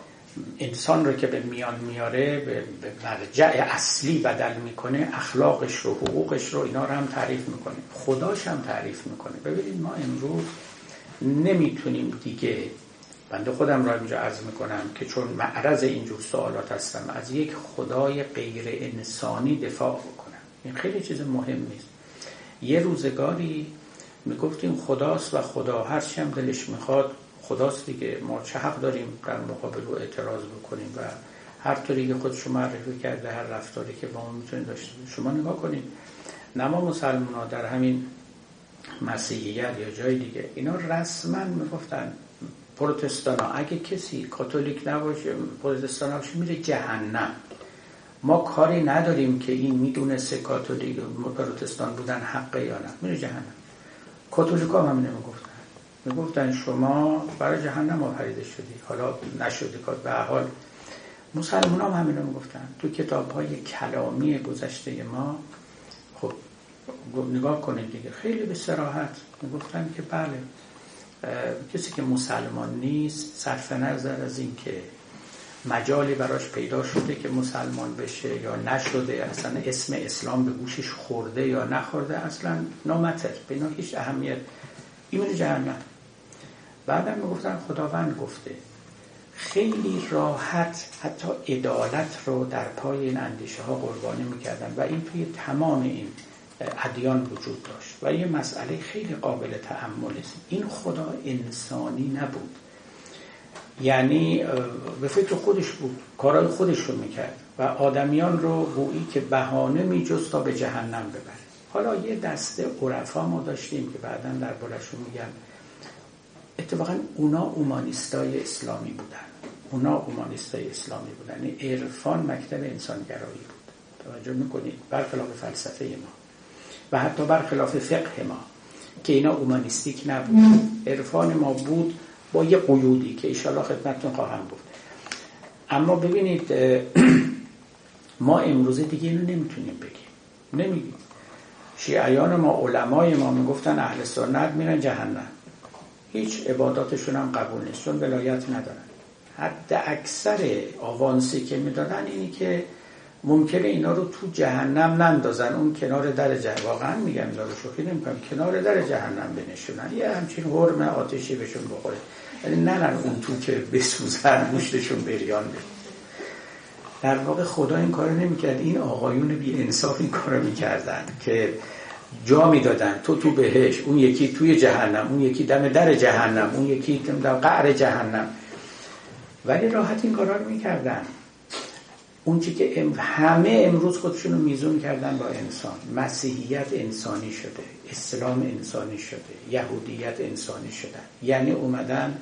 انسان رو که به میان میاره، به مرجع اصلی بدل میکنه، اخلاقش رو، حقوقش رو، اینا رو هم تعریف میکنه، خداش هم تعریف میکنه. ببینید ما امروز نمیتونیم دیگه، بنده خودم را اینجا عرض میکنم که چون معرض اینجور سوالات هستم، از یک خدای غیر انسانی دفاع بکنم. این خیلی چیز مهم نیست. یه روزگاری میگفتیم خداست و خدا هر چی هم دلش میخواد خداست دیگه، ما چه حق داریم در مقابل او اعتراض بکنیم و هر طوری که خودش معرفی کرده، هر رفتاری که با ما میتونید داشته باشید. شما نگاه کنید، نه ما مسلمان‌ها در همین مسیحیت یا جای دیگه، اینا رسما میگفتن پروتستانا اگه کسی کاتولیک نباشه، پروتستان باشه میره جهنم. ما کاری نداریم که این میدونسته کاتولیک و پروتستان بودن حقه یا نه، میره جهنم. کاتولیکا هم نمیگفتن، میگفتن شما برای جهنم آفریده شدی، حالا نشدی که به حال. مسلمان هم همینو میگفتن. تو کتاب‌های کلامی گذشته ما خب نگاه کنید دیگه، خیلی به صراحت میگفتن که بله کسی که مسلمان نیست، صرف نظر از این که مجالی براش پیدا شده که مسلمان بشه یا نشده، اصلا اسم اسلام به گوشش خورده یا نخورده، اصلا نامتر به اینا هیچ اهمیت، این جهنم. بعدم میگفتن خداوند گفته. خیلی راحت حتی عدالت رو در پای این اندیشه ها قربانی میکردن و این توی تمام این ادیان وجود داشت و یه مسئله خیلی قابل تأمل است. این خدا انسانی نبود، یعنی به فکر خودش بود، کارهای خودش رو میکرد و آدمیان رو گویی که بهانه میجست تا به جهنم ببره. حالا یه دسته عرفا ما داشتیم که بعداً در بارشون میگم، اتفاقاً اونا اومانیستای اسلامی بودن، اونا اومانیستای اسلامی بودن. یعنی عرفان مکتب انسانگرایی بود، توجه میکنید، برخلاف فلسفه ما و حتی برخلاف فقه ما که اینا اومانیستیک نبود. عرفان ما بود با یه قیودی که انشاءالله خدمتتون خواهم گفت. اما ببینید ما امروزه دیگه اینو نمیتونیم بگیم، نمیگیم. شیعیان ما، علمای ما میگفتن اهل سنت میرن جهنم، هیچ عباداتشون هم قبول نیست، چون ولایت ندارن. حتی اکثر آوانسی که میدادن اینی که ممکنه اینا رو تو جهنم نندازن، اون کنار در جهنم، واقعا میگم دارو شوخی نمیکنم، کنار در جهنم بنشونن، یه همچین حرم آتشی بهشون بخوره، ولی نه نه اون تو که بسوزن، مشتشون بریان بشه. در واقع خدا این کارو نمیکرد، این آقایون بی انصاف این کارو میکردن که جا میدادن تو تو بهش، اون یکی توی جهنم، اون یکی دم در جهنم، اون یکی دم قعر جهنم، ولی راحت این کارا رو میکردن. اون چی که همه امروز خودشونو میزون کردن با انسان، مسیحیت انسانی شده، اسلام انسانی شده، یهودیت انسانی شده، یعنی اومدن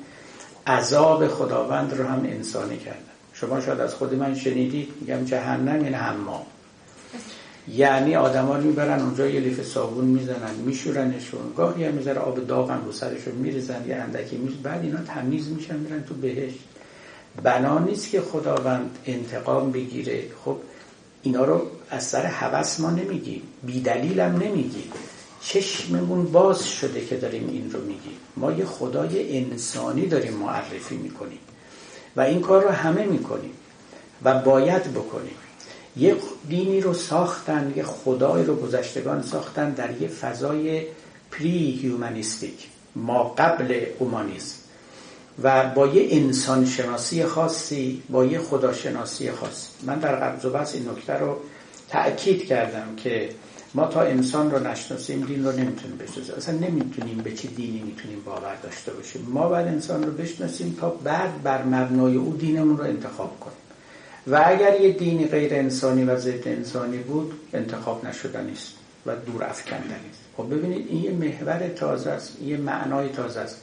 عذاب خداوند رو هم انسانی کردن. شما شاید از خود من شنیدید میگم جهنم یعنی حمام، یعنی آدما رو میبرن اونجا یه لیف صابون میزنن میشورنشون، گاهی هم میذارن آب داغ هم رو سرشون میریزن یه اندکی میز، بعد اینا تمیز میشن میرن تو بهشت. بنا نیست که خداوند انتقام بگیره. خب اینا رو از سر هوس ما نمیگیم، بیدلیل هم نمیگیم، چشممون باز شده که داریم این رو میگیم. ما یه خدای انسانی داریم معرفی میکنیم و این کار رو همه میکنیم و باید بکنیم. یه دینی رو ساختن، یه خدای رو گذشتگان ساختن در یه فضای پری هیومنیستیک، ما قبل اومانیسم، و با یه انسانشناسی خاصی، با یه خداشناسی خاصی. من در قبض و بسط این نکته رو تأکید کردم که ما تا انسان رو نشناسیم دین رو نمیتونیم بشناسیم، اصلا نمیتونیم به چه دینی میتونیم باور داشته باشیم. ما باید انسان رو بشناسیم تا بعد بر مبنای او دینمون رو انتخاب کنیم، و اگر یه دینی غیر انسانی و ضد انسانی بود انتخاب نشدنی است و دور افکندنی است. خب ببینید این یه محور تازه است، یه معنای تازه است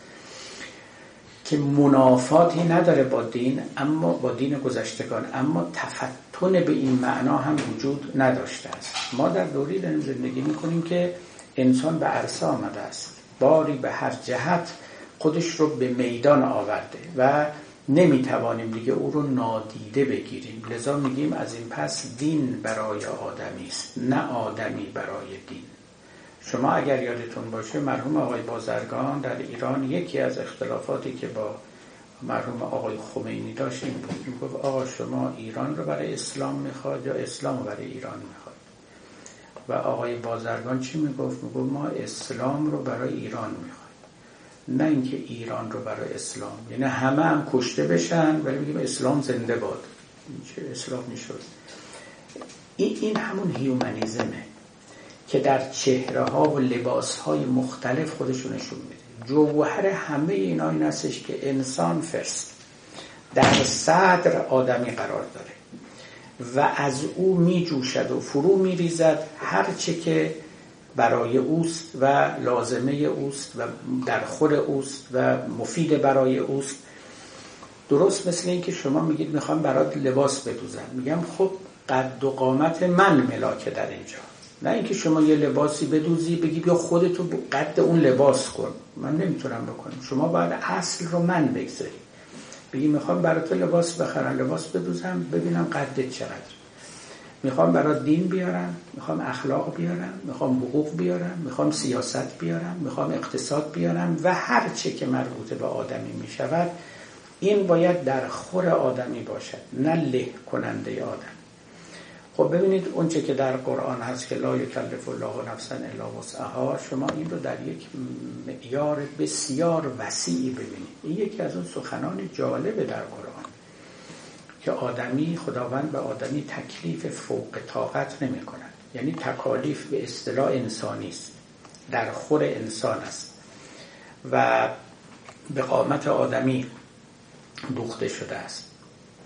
که منافاتی نداره با دین، اما با دین گذشتگان، اما تفتن به این معنا هم وجود نداشته است. ما در دوری داریم زندگی می‌کنیم که انسان به عرصه آمده است، باری به هر جهت خودش رو به میدان آورده و نمیتوانیم دیگه او رو نادیده بگیریم. لذا میگیم از این پس دین برای آدمی است، نه آدمی برای دین. شما اگر یادتون باشه مرحوم آقای بازرگان در ایران یکی از اختلافاتی که با مرحوم آقای خمینی داشت این بود، میگفت آقا شما ایران رو برای اسلام میخواد یا اسلام رو برای ایران میخواد؟ و آقای بازرگان چی میگفت؟ میگفت ما اسلام رو برای ایران میخواد، نه اینکه ایران رو برای اسلام. یعنی همه هم کشته بشن ولی میگیم اسلام زنده باد. چه اسلام میشد؟ این این همون هیومنیزمه که در چهره‌ها و لباس‌های مختلف خودشون نشون میده. جوهر همه اینا این هستش که انسان فرست در صدر آدمی قرار داره و از او میجوشد و فرو میریزد هر چه که برای اوست و لازمه اوست و در خور اوست و مفید برای اوست. درست مثل این که شما میگید میخوام برات لباس بدوزم، میگم خب قد و قامت من ملاکه در اینجا، نه اینکه شما یه لباسی بدوزی بگی بیا خودتو قد اون لباس کن. من نمیتونم بکنم. شما باید اصل رو من بگذاری، بگی میخوام برات لباس بخرم، لباس بدوزم ببینم قدت چقدر، میخوام برات دین بیارم، میخوام اخلاق بیارم، میخوام حقوق بیارم، میخوام سیاست بیارم، میخوام اقتصاد بیارم و هر چه که مربوط به آدمی میشود. این باید در خور آدمی باشد، نه له کننده آدم. خب ببینید اون چه که در قرآن هست که لا یکلف الله نفسا الا وسعها، شما این رو در یک معیار بسیار وسیعی ببینید. این یکی از اون سخنان جالب در قرآن که آدمی، خداوند به آدمی تکلیف فوق طاقت نمی کند. یعنی تکالیف به اصطلاح انسانی است، در خور انسان است و به قامت آدمی دوخته شده است.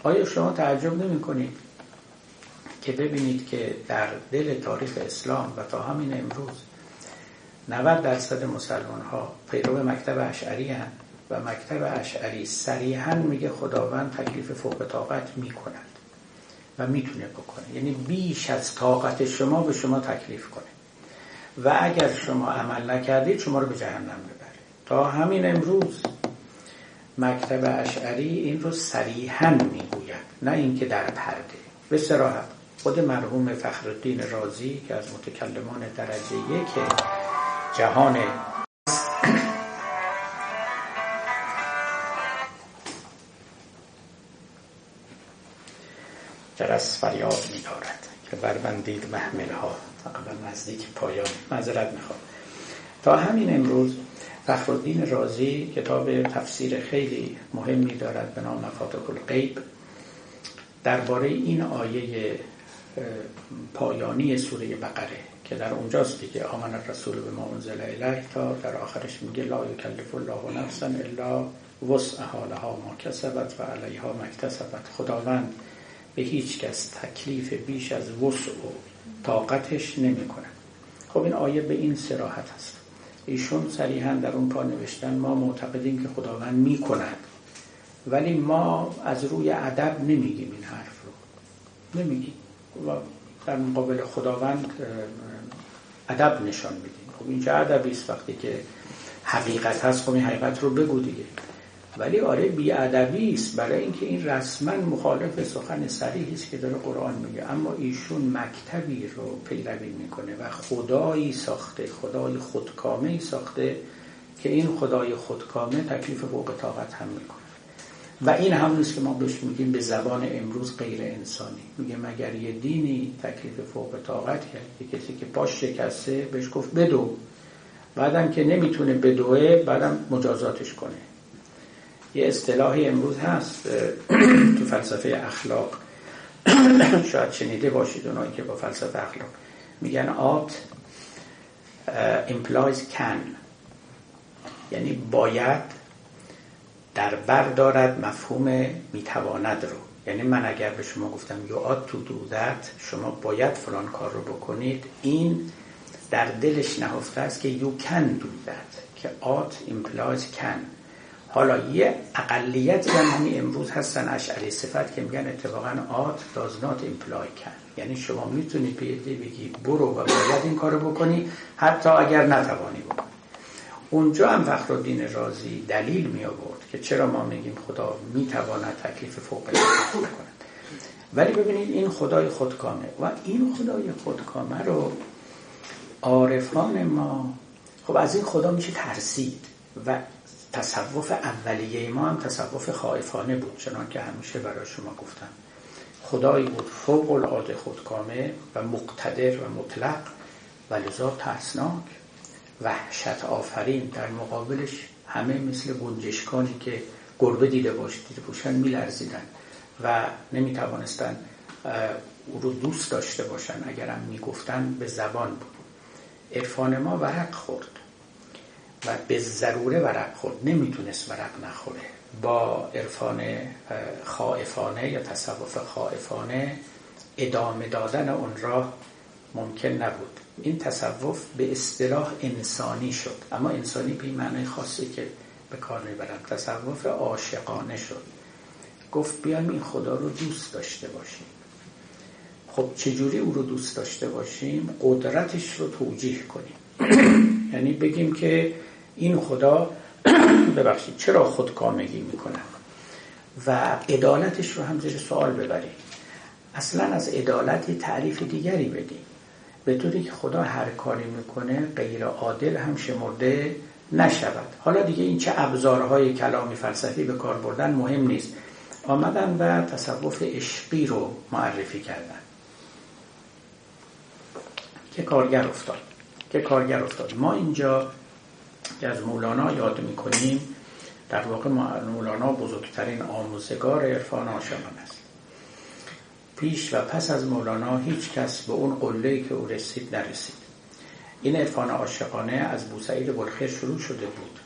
آیا شما تعجب نمی کنید که ببینید که در دل تاریخ اسلام و تا همین امروز نود درصد مسلمان ها پیرو مکتب اشعری هستند و مکتب اشعری صریحاً میگه خداوند تکلیف فوق طاقت میکند و میتونه بکنه، یعنی بیش از طاقت شما به شما تکلیف کنه و اگر شما عمل نکردید شما رو به جهنم ببره. تا همین امروز مکتب اشعری این رو صریحاً میگوید، نه اینکه در پرده. به صراحت خود مرحوم فخر الدین رازی که از متکلمان درجه یک جهان جرس فریاد می دارد که بربندید محمل ها تقریبا نزدیک پایان، معذرت می خوام. تا همین امروز فخرالدین رازی کتاب تفسیر خیلی مهمی دارد به نام مفاتیح الغیب، درباره این آیه پایانی سوره بقره که در اونجاست دیگه آمن الرسول بما انزل الیه تا در آخرش میگه لا یکلف الله نفسا الا وسعها لها ما کسبت و علیها ما اکتسبت. خداوند به هیچ کس تکلیف بیش از وسع و طاقتش نمی کنه. خب این آیه به این صراحت هست. ایشون صریحاً در اون پا نوشتن ما معتقدیم که خداوند می کند، ولی ما از روی ادب نمیگیم این حرف رو، نمیگیم و در مقابل خداوند ادب نشان میدیم. خب این چه ادبی است؟ وقتی که حقیقت هست خب این حقیقت رو بگو دیگه. ولی آره بی ادبی است، برای اینکه این رسما مخالف سخن صریحی است که داره قرآن میگه. اما ایشون مکتبی رو پیروی میکنه و خدایی ساخته، خدای خودکامه‌ای ساخته که این خدای خودکامه تکلیف فوق طاقت هم میکنه. و این همونیست که ما بهش میگیم به زبان امروز غیر انسانی. میگه مگر یه دینی تکلیف فوق طاقت کرد که کسی که پاش شکسته بهش گفت بدو، بعدم که نمیتونه بدوه بعدم مجازاتش کنه. یه اصطلاحی امروز هست تو فلسفه اخلاق شاید شنیده باشید اونایی که با فلسفه اخلاق، میگن ought implies can، یعنی باید در بر دارد مفهوم میتواند رو. یعنی من اگر به شما گفتم یاد تو دودت شما باید فلان کار رو بکنید، این در دلش نهفته است که you can do that، که ought implies can. حالا یه اقلیت هم همین امروز هستن اشعری صفت که میگن اتفاقا ought does not imply can، یعنی شما میتونید پیده بگی برو و باید این کار رو بکنی حتی اگر نتوانی بکنی. اونجا هم فخر الدین رازی دلیل می آورد که چرا ما میگیم خدا می تواند تکلیف فوق العاده کند. ولی ببینید این خدای خودکامه و این خدای خودکامه رو عارفان ما، خب از این خدا میشه ترسید و تصوف اولیه ما هم تصوف خائفانه بود، چنان که همیشه برای شما گفتم. خدایی بود فوق العاده خودکامه و مقتدر و مطلق و لذا ترسناک، وحشت آفرین. در مقابلش همه مثل گنجشکانی که گربه دیده باشند میلرزیدن و نمیتوانستن او رو دوست داشته باشن، اگرم میگفتن به زبان بود. عرفان ما ورق خورد و به ضروره ورق خورد، نمیتونست ورق نخوره. با عرفان خائفانه یا تصوف خائفانه ادامه دادن اون راه ممکن نبود. این تصوف به اصطلاح انسانی شد، اما انسانی به معنای خاصی که به کار میبرم، تصوف عاشقانه شد. گفت بیایم این خدا رو دوست داشته باشیم. خب چجوری او رو دوست داشته باشیم؟ قدرتش رو توجیه کنیم، یعنی بگیم که این خدا ببخشید چرا خودکامگی میکنه و عدالتش رو هم زیر سوال ببریم. اصلا از عدالت یه تعریف دیگری بدیم، به طوری که خدا هر کاری میکنه غیر عادل هم شمرده نشود. حالا دیگه این چه ابزارهای کلامی فلسفی به کار بردن مهم نیست. آمدن و تصوف عشقی رو معرفی کردن که کارگر افتاد که کارگر افتاد. ما اینجا که از مولانا یاد میکنیم، در واقع مولانا بزرگترین آموزگار عرفان عاشقانه است. پیش و پس از مولانا هیچ کس به اون قله‌ای که او رسید نرسید. این عرفان عاشقانه از بوسعید بلخیر شروع شده بود.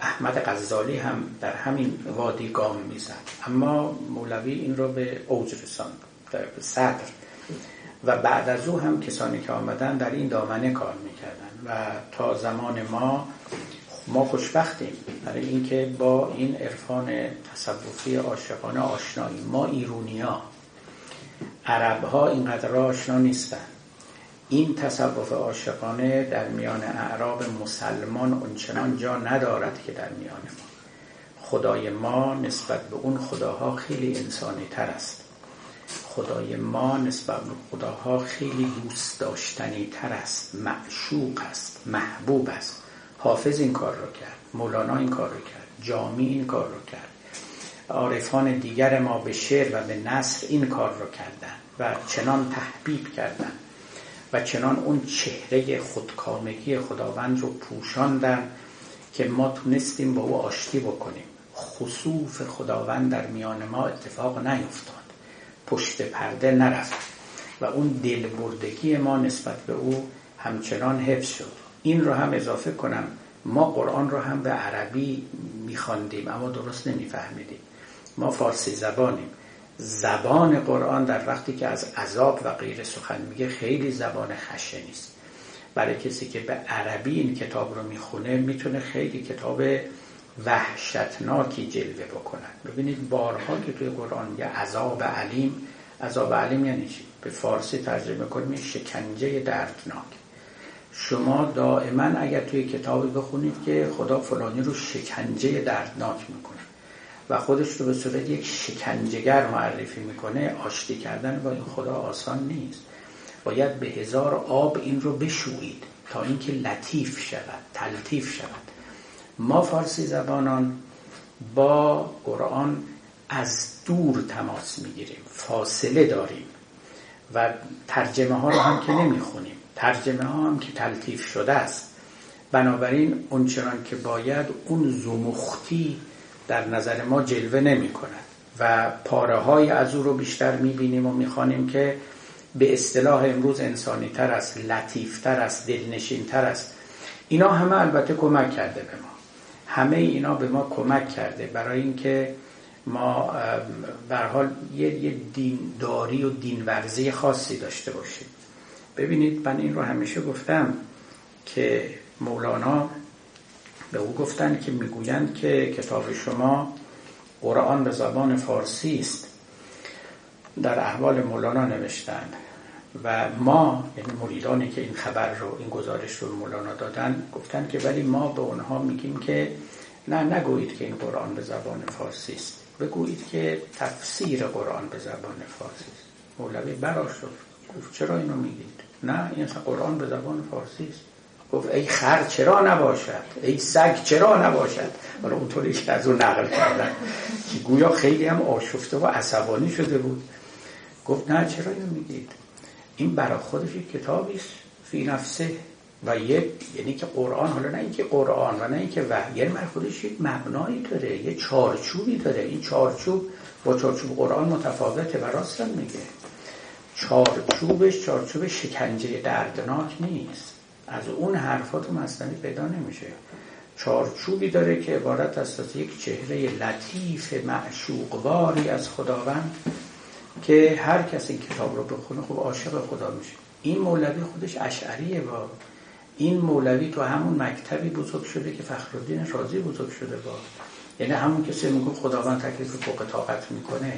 احمد غزالی هم در همین وادی گام میزد، اما مولوی این رو به اوج رساند، در صدر. و بعد از او هم کسانی که آمدن در این دامنه کار میکردن و تا زمان ما ما خوشبختیم برای اینکه با این عرفان تصوفی عاشقانه آشناییم. ما ایرونیا، عرب‌ها اینقدر آشنا نیستن. این تصوف عاشقانه در میان اعراب مسلمان اونچنان جا ندارد که در میان ما. خدای ما نسبت به اون خداها خیلی انسانی تر است. خدای ما نسبت به خداها خیلی دوست داشتنی تر است، معشوق است، محبوب است. حافظ این کار رو کرد، مولانا این کار رو کرد، جامی این کار رو کرد، عارفان دیگر ما به شعر و به نثر این کار رو کردن و چنان تحبیب کردن و چنان اون چهره خودکامگی خداوند رو پوشاندن که ما تونستیم با او آشتی بکنیم. خسوف خداوند در میان ما اتفاق نیفتاد، پشت پرده نرفت و اون دلبردگی ما نسبت به او همچنان حفظ شد. این رو هم اضافه کنم، ما قرآن رو هم به عربی میخواندیم اما درست نمیفهمیدیم. ما فارسی زبانیم زبان قرآن در وقتی که از عذاب و غیر سخن میگه خیلی زبان خشنی است. برای کسی که به عربی این کتاب رو میخونه میتونه خیلی کتاب وحشتناکی جلوه بکند. ببینید بارها که توی قرآن میگه عذاب علیم. عذاب علیم یعنی چی؟ به فارسی ترجمه کنیم شکنجه دردناک. شما دائما اگر توی کتابی بخونید که خدا فلانی رو شکنجه دردناک میکنه و خودش رو به صورت یک شکنجهگر معرفی میکنه، آشتی کردن با این خدا آسان نیست. باید به هزار آب این رو بشویید تا اینکه لطیف شود، تلطیف شود. ما فارسی زبانان با قرآن از دور تماس میگیریم، فاصله داریم و ترجمه ها رو هم که نمیخونیم، ترجمه ها هم که تلطیف شده است. بنابراین اونچنان که باید اون زمختی در نظر ما جلوه نمی کند و پاره های از او رو بیشتر میبینیم و میخوانیم که به اصطلاح امروز انسانی تر است، لطیف تر است، دلنشین تر است. اینا همه البته کمک کرده به ما، همه اینا به ما کمک کرده برای اینکه ما به هر حال یه دینداری و دینورزی خاصی داشته باشیم. ببینید من این رو همیشه گفتم که مولانا به او گفتن که میگویند که کتاب شما قرآن به زبان فارسی است، در احوال مولانا نوشتن و ما، یعنی مریدانی که این خبر رو، این گزارش رو مولانا دادن، گفتن که ولی ما به اونها میگیم که نه، نگویید که این قرآن به زبان فارسی است، بگویید که تفسیر قرآن به زبان فارسی است. مولوی براش شد، گفت چرا اینو میگید؟ نه، این اصلا قرآن به زبان فارسی است. گفت ای خر چرا نباشد، ای سگ چرا نباشد. حالا اونطوری که از اون نقل کردن که گویا خیلی هم آشفته و عصبانی شده بود، گفت نه چرا اینو میگید، این برای خودش کتابی است فی نفسه و یه، یعنی که قرآن، حالا نه اینکه قرآن و نه اینکه وحی، یعنی برای خودش یک مبنایی داره، یه چارچوبی داره. این چارچوب با چارچوب قرآن متفاوته و راستم میگه چارچوبش چارچوب شکنجه دردناک نیست، از اون حرفات و مصنوی پیدا نمیشه. چارچوبی داره که عبارت است از یک چهره لطیف معشوقواری از خداوند که هر کس این کتاب رو بخونه خوب عاشق خدا میشه. این مولوی خودش اشعریه و این مولوی تو همون مکتبی بزرگ شده که فخرالدین رازی بزرگ شده با، یعنی همون کسی میگه خداوند تکلیف فوق طاقت میکنه،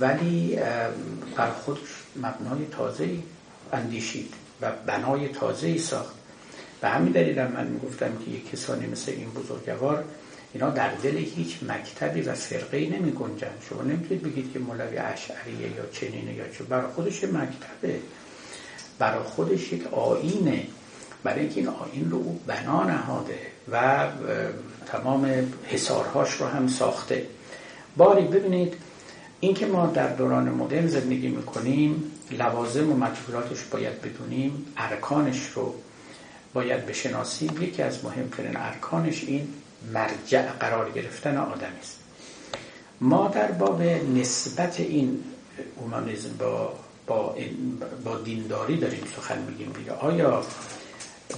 ولی بر خودش مبنای تازه‌ای اندیشید و بنای تازه‌ای ساخت. به همین دلیل هم من میگفتم که یک کسانی مثل این بزرگوار اینا در دل هیچ مکتبی و فرقه‌ای نمی گنجن. شما نمیتونید بگید که مولوی اشعریه یا چنینه یا چون، برای خودش مکتبه، برای خودش یک آیینه، برای اینکه این آیین رو او بنا نهاده و تمام حصارهاش رو هم ساخته. باری ببینید اینکه ما در دوران مدرن زندگی میکنیم، لوازم و مدخولاتش باید بدونیم، ارکانش رو باید بشناسیم. یکی از مهمترین ارکانش این مرجع قرار گرفتن آدمی است. ما در باب نسبت این اومانیزم با با, با دینداری داریم سخن میگیم دیگه. آیا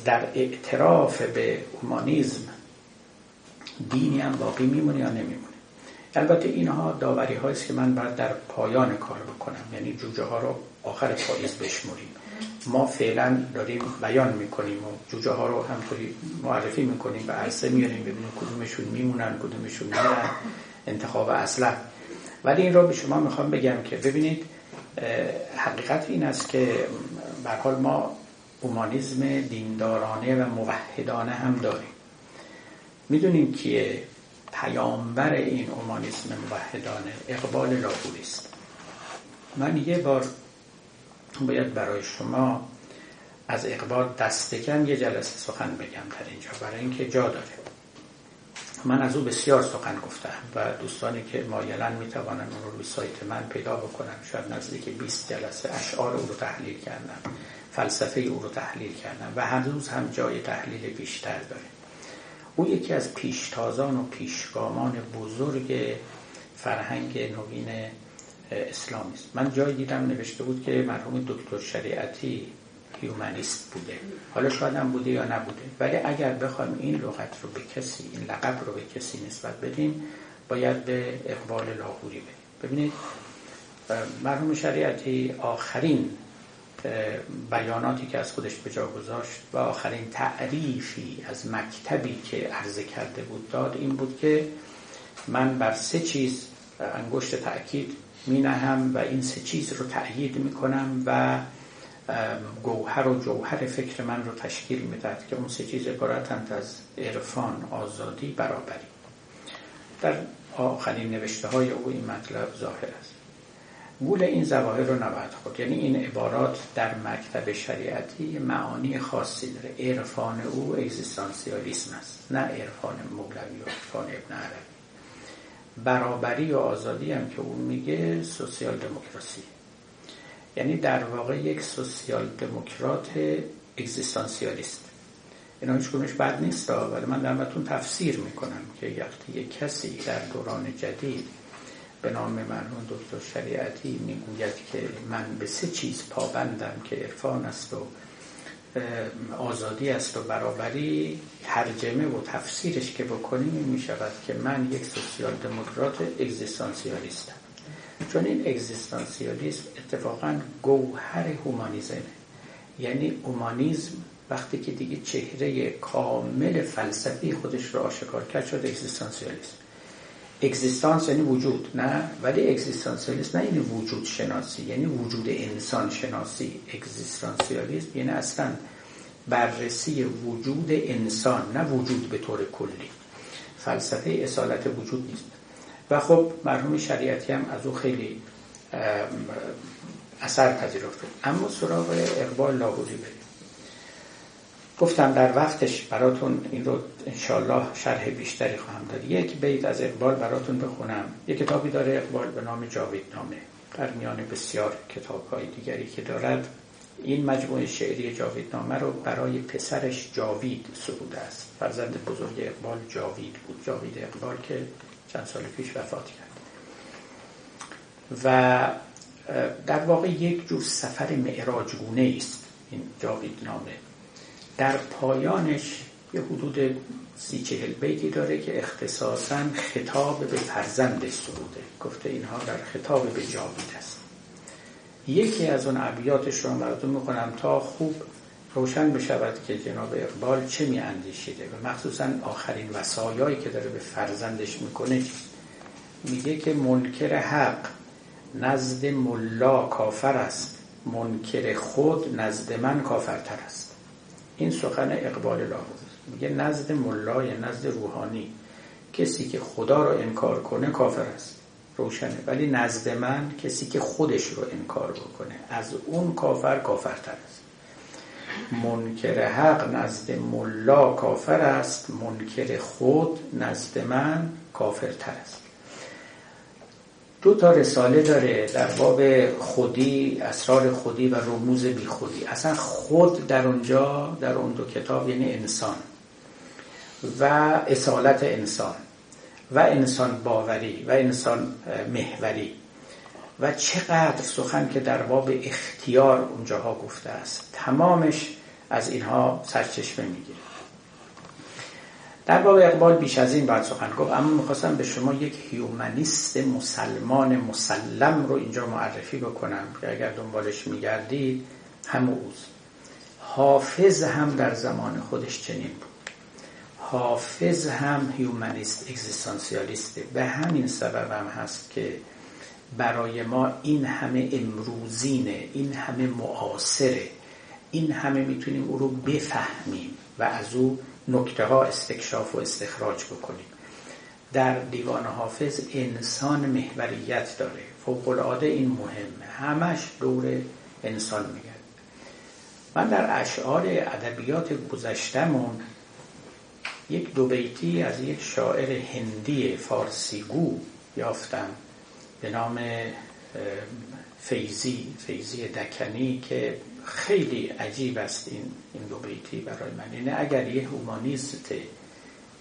در اعتراف به اومانیزم دینی هم باقی میمونه یا نمیمونه؟ البته اینها داوری هاییست که من باید در پایان کار بکنم، یعنی جوجه ها رو آخر پاییز بشموریم. ما فعلا داریم بیان میکنیم و جوجه ها رو همطوری معرفی میکنیم و عرصه میاریم ببینیم کدومشون میمونن کدومشون میرن، انتخاب اصلا. ولی این رو به شما میخوام بگم که ببینید حقیقت این است که به هر حال ما اومانیزم دیندارانه و موحدانه هم داریم. میدونیم که پیامبر این اومانیسم موحدانه اقبال لاهوری است. من یه بار باید برای شما از اقبال دست کم یه جلسه سخن بگم در اینجا، برای اینکه جا داره. من از او بسیار سخن گفتم و دوستانی که مایلن میتوانن اون رو روی سایت من پیدا بکنن. شاید نزدیک بیست جلسه اشعار او رو تحلیل کردم، فلسفه او رو تحلیل کردم و هنوز هم جای تحلیل بیشتر داره. او یکی از پیشتازان و پیشگامان بزرگ فرهنگ نوین اسلامی است. من جای دیدم نوشته بود که مرحوم دکتر شریعتی هیومانیست بوده. حالا شاید هم بوده یا نبوده، ولی اگر بخوایم این لغت رو به کسی، این لقب رو به کسی نسبت بدیم، باید به اقبال لاهوری بدیم. ببینید مرحوم شریعتی آخرین بیاناتی که از خودش به جا گذاشت و آخرین تعریفی از مکتبی که عرضه کرده بود داد این بود که من بر سه چیز انگشت تأکید می نهم و این سه چیز رو تأیید می کنم و گوهر و جوهر فکر من رو تشکیل می داد که اون سه چیز عبارتند از عرفان، آزادی، برابری. در آخرین نوشته های او این مطلب ظاهر است. گول این ظواهر رو نباید خورد، یعنی این عبارات در مکتب شریعتی معانی خاصی داره. عرفان او اگزیستانسیالیسم است، نه عرفان مولوی و عرفان ابن عربی. برابری و آزادی هم که او میگه سوسیال دموکراسی، یعنی در واقع یک سوسیال دموکرات اگزیستانسیالیست. اینا هیچ کدومش بد نیست، ولی من در متن تفسیر میکنم که وقتی یک کسی در دوران جدید به نام مرحوم دکتر شریعتی میگوید که من به سه چیز پابندم که عرفان است و آزادی است و برابری، ترجمه و تفسیرش که بکنیم می شود که من یک سوسیال دموکرات اگزیستانسیالیستم، چون این اگزیستانسیالیسم اتفاقا گوهر هومانیزمه. یعنی هومانیزم وقتی که دیگه چهره کامل فلسفی خودش رو آشکار کرد شد اگزیستانسیالیسم. اگزیستانس یعنی وجود، نه، ولی اگزیستانسیالیسم نه یعنی وجود شناسی، یعنی وجود انسان شناسی. اگزیستانسیالیسم یعنی اصلا بررسی وجود انسان، نه وجود به طور کلی. فلسفه اصالت وجود نیست. و خب مرحوم شریعتی هم از او خیلی اثر پذیرفته. اما سراغ اقبال لاهوری بریم. گفتم در وقتش براتون این رو انشالله شرح بیشتری خواهم داد. یک بیت از اقبال براتون بخونم. یک کتابی داره اقبال به نام جاویدنامه، در میان بسیار کتاب‌های دیگری که دارد. این مجموعه شعری جاویدنامه رو برای پسرش جاوید سروده است. فرزند بزرگ اقبال جاوید بود، جاوید اقبال که چند سال پیش وفات کرد. و در واقع یک جور سفر معراجگونه است این جاویدنامه. در پایانش یه حدود سی چهل بیتی داره که اختصاصاً خطاب به فرزندش سروده. گفته اینها در خطاب به جاوید است. یکی از اون ابیاتش رو براتون میخونم تا خوب روشن بشود که جناب اقبال چه میاندیشیده و مخصوصاً آخرین وصایایی که داره به فرزندش میکنه. میگه که منکر حق نزد ملا کافر است، منکر خود نزد من کافرتر است. این سخن اقبال لاهوری است. میگه نزد ملا یا نزد روحانی کسی که خدا رو انکار کنه کافر است، روشنه. ولی نزد من کسی که خودش رو انکار بکنه، از اون کافر کافرتر است. منکر حق نزد ملا کافر است، منکر خود نزد من کافرتر است. دو تا رساله داره در باب خودی، اسرار خودی و رموز بی خودی. اصلا خود در اونجا، در اون دو کتاب، یعنی انسان و اصالت انسان و انسان باوری و انسان محوری. و چقدر سخن که در باب اختیار اونجاها گفته است، تمامش از اینها سرچشمه میگیره. در باب اقبال بیش از این باید سخن گفت، اما میخواستم به شما یک هیومانیست مسلمان مسلم رو اینجا معرفی بکنم که اگر دنبالش میگردید هم اوست. حافظ هم در زمان خودش چنین بود. حافظ هم هیومانیست اگزیستانسیالیسته. به همین سبب هم هست که برای ما این همه امروزینه، این همه معاصره، این همه میتونیم او رو بفهمیم و از او نکته ها استکشاف و استخراج بکنیم. در دیوان حافظ انسان محوریت داره، فوق العاده این مهمه، همش دور انسان میگرده. من در اشعار ادبیات گذشتمون یک دو بیتی از یک شاعر هندی فارسیگو یافتم به نام فیزی فیزی دکنی که خیلی عجیب است. این این دو بیتی برای من، یعنی اگر یه هومانیست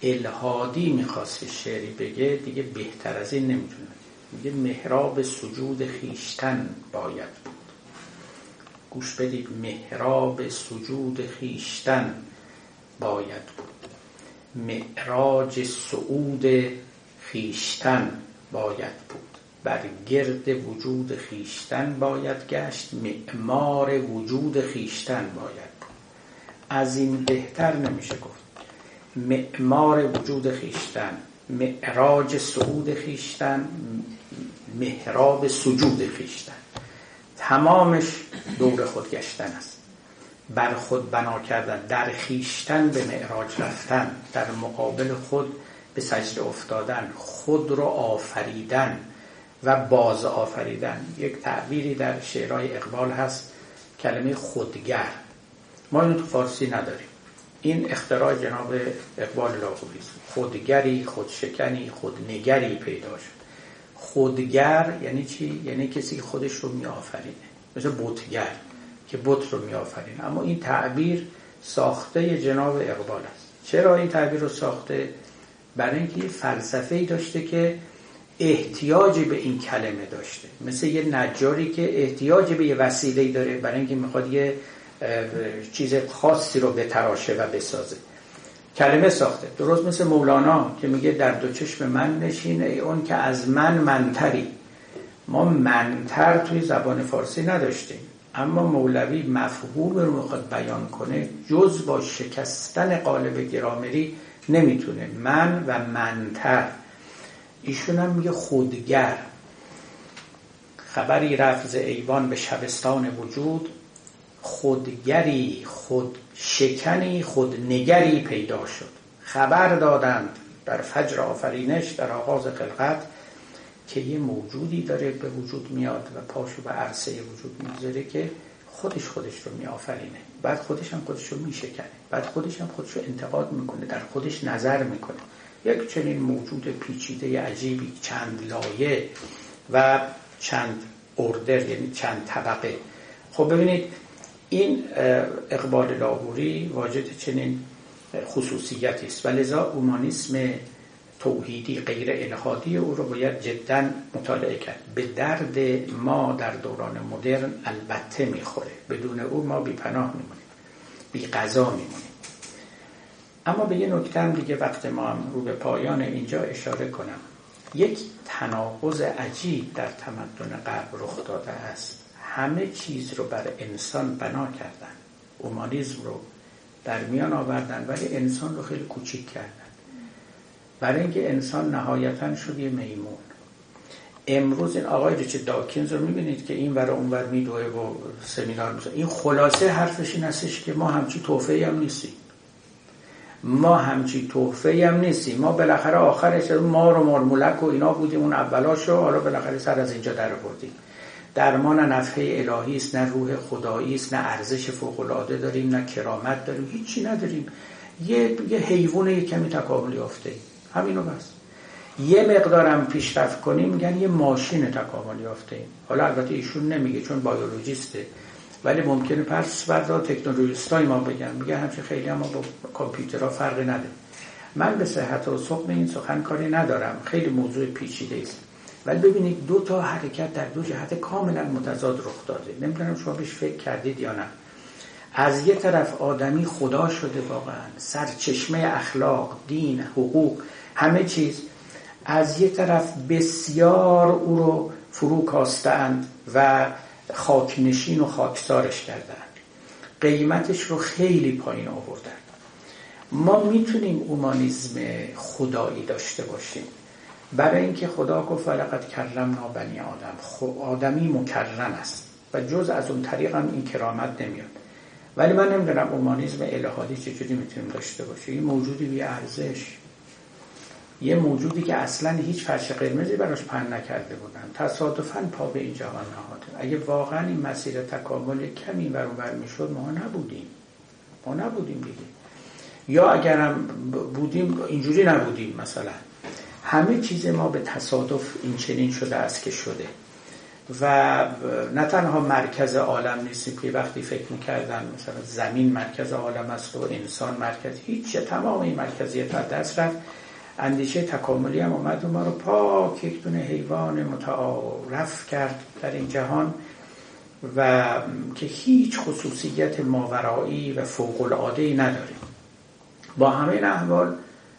الهادی می‌خواست شعری بگه دیگه بهتر از این نمی‌تونه. میگه محراب سجود خیشتن باید بود. گوش بدید، محراب سجود خیشتن باید بود، معراج صعود خیشتن باید بود، بر گرد وجود خیشتن باید گشت، معمار وجود خیشتن باید بود. از این بهتر نمیشه گفت. معمار وجود خیشتن، معراج صعود خیشتن، محراب سجود خیشتن، تمامش دور خود گشتن است، بر خود بنا کردن، در خیشتن به معراج رفتن، در مقابل خود به سجده افتادن، خود را آفریدن و باز آفریدن. یک تعبیری در شعرهای اقبال هست، کلمه خودگر. ما اینو تو فارسی نداریم. این اختراع جناب اقبال لاهوری است. خودگری، خودشکنی، خودنگری پیدا شد. خودگر یعنی چی؟ یعنی کسی خودش رو میآفرینه، مثل بتگر که بت رو میآفرینه. اما این تعبیر ساخته جناب اقبال است. چرا این تعبیر رو ساخته؟ برای اینکه فلسفه‌ای داشته که احتیاجی به این کلمه داشته، مثل یه نجاری که احتیاج به یه وسیله‌ای داره برای اینکه میخواد یه چیز خاصی رو بتراشه و بسازه، کلمه ساخته. درست مثل مولانا که میگه در دو چشم من نشین ای اون که از من منتری. ما منتر توی زبان فارسی نداشتیم، اما مولوی مفهوم رو میخواد بیان کنه، جز با شکستن قالب گرامری نمیتونه. من و منتر. ایشون هم میگه خودگر. خبری رفت ز ایوان به شبستان وجود، خودگری، خودشکنی، خودنگری پیدا شد. خبر دادند در فجر آفرینش، در آغاز خلقت، که یه موجودی داره به وجود میاد و پاشو به عرصه وجود میذاره که خودش خودش رو میآفرینه، بعد خودش هم خودش رو میشکنه، بعد خودش هم خودش رو انتقاد میکنه، در خودش نظر میکنه. یک چنین موجود پیچیده عجیبی، چند لایه و چند اردر، یعنی چند طبقه. خب ببینید این اقبال لاهوری واجد چنین خصوصیتی است و لذا اومانیسم توحیدی غیر الحادی او رو باید جداً مطالعه کرد. به درد ما در دوران مدرن البته میخوره، بدون او ما بی پناه میمونیم، بی غذا میمونیم. اما به یه نکته هم دیگه وقت ما هم رو به پایان اینجا اشاره کنم. یک تناقض عجیب در تمدن غرب رخ داده است. همه چیز رو بر انسان بنا کردن، اومانیسم رو در میان آوردن، ولی انسان رو خیلی کوچیک کردن، برای اینکه انسان نهایتاً شد یه میمون. امروز این آقای چه داکینز رو میبینید که این ور اون ور میدوه و سمینار میزنه. این خلاصه حرفش این هستش که ما همچی تحفه‌ای هم نیستیم، ما همچی تحفه‌ای هم نیستیم. ما بالاخره آخرش ما رو مارمولک و اینا بودیم، اون اولاشو حالا بالاخره سر از اینجا در آوردیم. در ما نه نفحه الهی است، نه روح خدایی است، نه ارزش فوق‌العاده داریم، نه کرامت داریم، هیچی نداریم. یه یه حیوان یه کمی تکامل یافته، همینو بس. یه مقدارم پیشرفت کنیم میگن یه ماشین تکامل یافته. حالا البته ایشون نمیگه چون بیولوژیسته، ولی ممکنه پس فردا تکنولوژیستای ما بگن، میگه همش خیلی هم با کامپیوترها فرقی نداره. من به صحت و سقم این سخن کاری ندارم، خیلی موضوع پیچیده است. ولی ببینید دو تا حرکت در دو جهت کاملا متضاد رخ داده. نمیدونم شما بهش فکر کردید یا نه. از یه طرف آدمی خدا شده، واقعا سرچشمه اخلاق، دین، حقوق، همه چیز. از یه طرف بسیار او رو فرو کاستند و خاکنشین و خاکسارش کردند، قیمتش رو خیلی پایین آوردند. ما میتونیم اومانیسم خدایی داشته باشیم، برای اینکه خدا گفت فلقد کرمنا بنی آدم، خب آدمی مکرم است و جز از اون طریق هم این کرامت نمیاد. ولی من نمیدونم اومانیسم الهادی چجوری میتونیم داشته باشه. یه موجودی بی ارزش، یه موجودی که اصلا هیچ فرش قرمزی براش پهن نکرده بودن، تصادفاً پا به این جهان نهاده. اگه واقعا این مسیر تکامل کمی ور اونور میشد ما نبودیم، ما نبودیم دیگه. یا اگرم بودیم اینجوری نبودیم. مثلا همه چیز ما به تصادف این چنین شده است که شده و نه تنها مرکز عالم نیستیم که وقتی فکر میکردن مثلا زمین مرکز عالم است و انسان مرکز، هیچ، تمام این مرکزیت از دست رفت. اندیشه تکاملی هم اومد و ما رو پاک یک دونه حیوان متعارف کرد در این جهان و که هیچ خصوصیت ماورایی و فوق‌العاده‌ای نداره. با همین احوال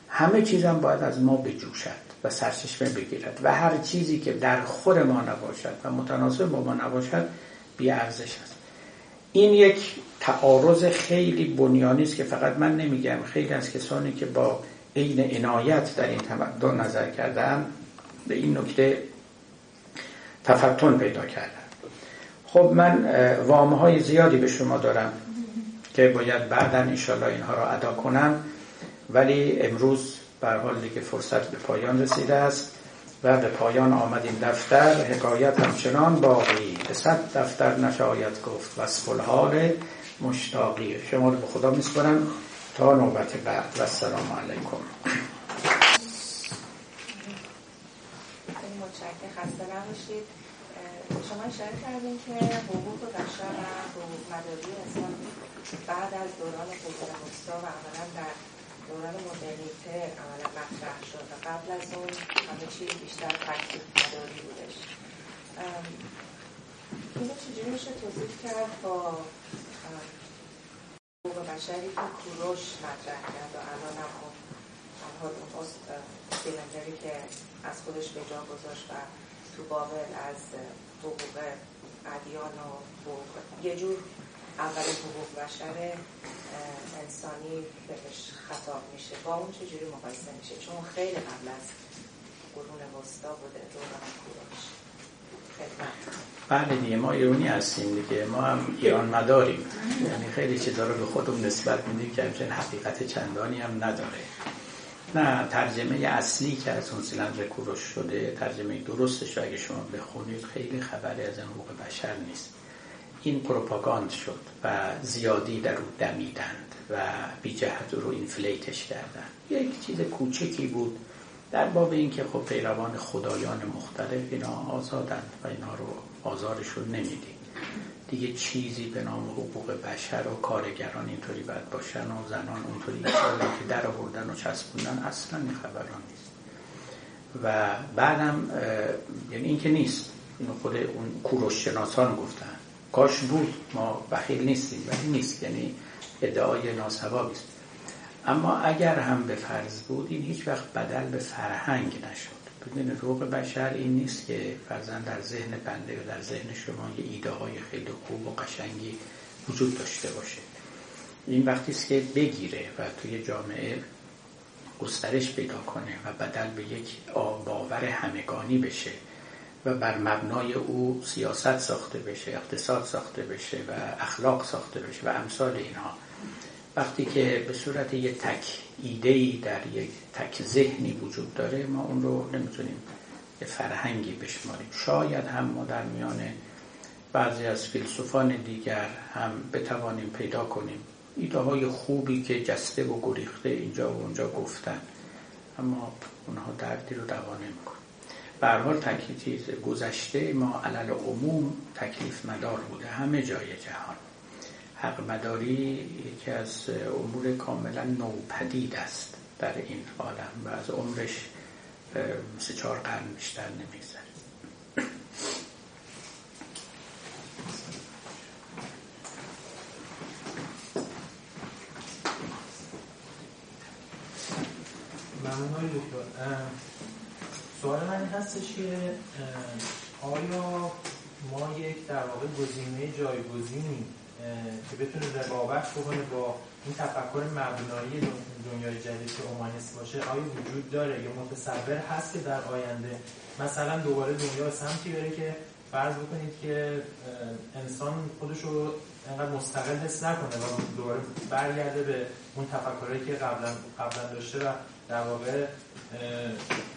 همه چیزم باید از ما بجوشد و سرچشمه بگیرد و هر چیزی که در خود ما نباشد و متناسب با ما نباشد بی‌ارزش است. این یک تعارض خیلی بنیانی است که فقط من نمیگم، خیلی از کسانی که با عین عنایت در این تمدن نظر کردن به این نکته تفتن پیدا کردن. خب من وامهای زیادی به شما دارم که باید بعداً انشالله اینها را ادا کنم، ولی امروز به هر حال دیگه فرصت به پایان رسیده است و به پایان آمد این دفتر. حکایت همچنان باقی، به صد دفتر نشاید گفت وصف الحال مشتاقی. شما رو به خدا میسپارم تا نوبت بعد و السلام علیکم. متشکرم، خسته نباشید. شما اشاره کردین که حقوق بشر و مداری انسان بعد از دوران قرون وسطی و عملاً در دوران مدرنیته عملاً مطرح شد و قبل از اون همه چیز بیشتر تکثیر مداری بودش. اینو چجوری میشه توضیح کرد با حقوق بشری که کوروش مطرح کرد و الان هم اون هست سیلندری که از خودش به جا گذاشت و تو بابل از حقوق ادیان و حقوق یه جور اول حقوق بشر انسانی بهش خطاب میشه، با اون چجوری مقایسه میشه؟ چون خیلی قبل از قرون وسطا بوده دوران کوروش. بله دیگه، ما ایرانی هستیم دیگه، ما هم ایران مداریم، یعنی خیلی چیزا رو به خودمون نسبت میدیم که همچنین حقیقت چندانی هم نداره. نه، ترجمه اصلی که از اون سیلندر کوروش شده، ترجمه درستش رو اگه شما بخونید خیلی خبری از این حقوق بشر نیست. این پروپاگاند شد و زیادی در رو دمیدند و بی جهت رو اینفلیتش کردن. یک چیز کوچکی بود در باب این که خب پیروان خدایان مختلف اینا آزادند و اینا رو آزارشون نمیدیم. دیگه چیزی به نام حقوق بشر و کارگران اینطوری باید باشن و زنان اونطوری که در آوردن و چسبوندن اصلا این خبران نیست. و بعدم یعنی این که نیست، اینو خود اون کوروش شناسان گفتن. کاش بود، ما بخیل نیستیم ولی نیست، یعنی ادعای ناسوابی است. اما اگر هم به فرض بود این هیچ وقت بدل به فرهنگ نشد. بدون حقوق بشر این نیست که فرضاً در ذهن بنده و در ذهن شما یه ایده های خیلی خوب و قشنگی وجود داشته باشه. این وقتی است که بگیره و توی جامعه گسترش پیدا کنه و بدل به یک باور همگانی بشه و بر مبنای او سیاست ساخته بشه، اقتصاد ساخته بشه و اخلاق ساخته بشه و امثال اینها. وقتی که به صورت یک تک ایده‌ای در یک تک ذهنی وجود داره، ما اون رو نمیتونیم یه فرهنگی بشماریم. شاید هم ما در میان بعضی از فیلسوفان دیگر هم بتوانیم پیدا کنیم ایده‌های خوبی که جسته و گریخته اینجا و اونجا گفتن، اما اونها دردی رو دوا نمی‌کنه. به هر حال تکلیف گذشته ما علل عموم تکلیف مدار بوده، همه جای جهان. حق مداری یکی از امور کاملا نوپدید است در این عالم و از عمرش سه چهار قرن بیشتر نمی‌گذره. ممنون دکتر. سوال من هستش که آیا ما یک در واقع گزینه جایگزینی که بتونه رقابت بکنه با این تفکر مبنایی دنیای جدید که اومانیست باشه آیا وجود داره یا متصور هست که در آینده مثلا دوباره دنیا سمتی بره که فرض بکنید که انسان خودش رو انقدر مستقل حس نکنه و دوباره برگرده به اون تفکرهایی که قبلا قبلا داشته و در واقع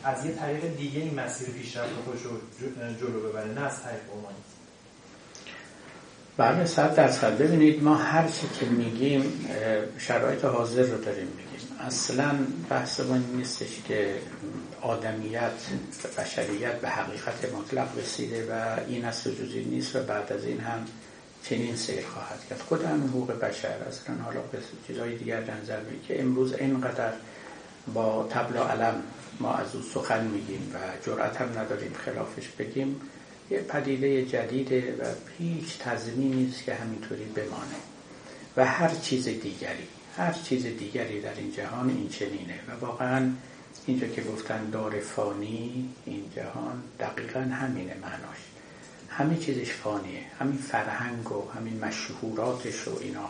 از یه طریق دیگه این مسیر پیشرفت خودش رو جلو ببره، نه از طریق اومانیست؟ بله، صد درصد. ببینید ما هر چی که میگیم شرایط حاضر رو داریم میگیم. اصلا بحث ما این نیستش که آدمیت بشریت به حقیقت مطلق رسیده و این از جزئی نیست و بعد از این هم چنین سیر خواهد کرد. خود هم حقوق بشر اصلا حالا به چیزهای دیگر نظر میگه که امروز اینقدر با طبل و علم ما از او سخن میگیم و جرأت هم نداریم خلافش بگیم، یه پدیده جدیده و هیچ تضمینی نیست که همینطوری بمانه. و هر چیز دیگری، هر چیز دیگری در این جهان این چنینه. و واقعا اینجا که گفتن دار فانی، این جهان دقیقا همینه معناش. همه چیزش فانیه، همین فرهنگ و همین مشهوراتش و اینا.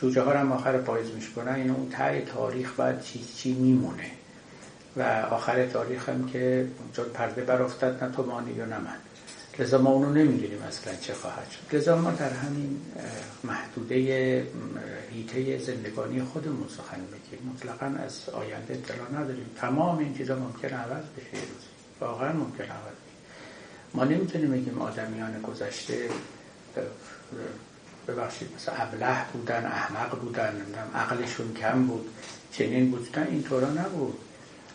جوجه ها رو هم آخر پاییز میشکنن، این اون ته تاریخ بعد چیز چی میمونه و آخر تاریخ هم که چون پرده برافتد نه تو مانی یا نه من، لذا ما اونو نمیدونیم اصلا چه خواهد شد. لذا ما در همین محدوده حیطه زندگانی خودمون سخن میگیم، مطلقا از آینده اطلاع نداریم. تمام این چیزا ممکنه عوض بشه یه روزی، واقعا ممکنه عوض بشه. ما نمیتونیم بگیم آدمیان گذشته ببخشید مثلا ابله بودن، احمق بودن، عقلشون کم بود، چنین بودن، اینطورا نبود.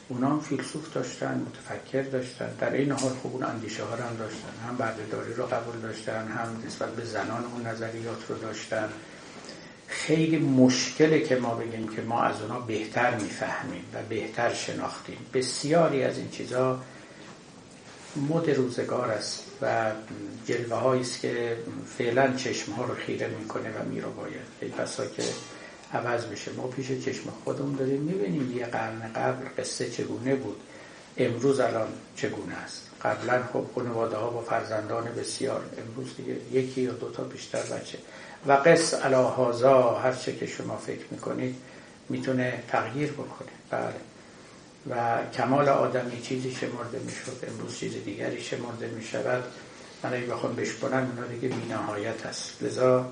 اونا هم فیلسوف داشتن، متفکر داشتن، در این حال خوب اون اندیشه ها رو هم داشتن، هم برده‌داری رو قبول داشتن، هم نسبت به زنان اون نظریات رو داشتن. خیلی مشکله که ما بگیم که ما از اونا بهتر میفهمیم و بهتر شناختیم. بسیاری از این چیزا مد روزگار است و جلوه هایی است که فعلا چشم ها رو خیره میکنه و میرباید، ای بسا که عوض بشه. ما پیش چشم خودمون داریم میبینیم یه قرن قبل قصه چگونه بود، امروز الان چگونه است. قبلا خب خانواده ها با فرزندان بسیار، امروز دیگه یکی یا دوتا بیشتر بچه و قص الاهازا، هر چه که شما فکر میکنید میتونه تغییر بکنه. بله، و کمال آدمی چیزی شمرده میشد، امروز چیز دیگری شمرده میشود. من اگه بخوام بشکنم اونا دیگه بی‌نهایت است. لذا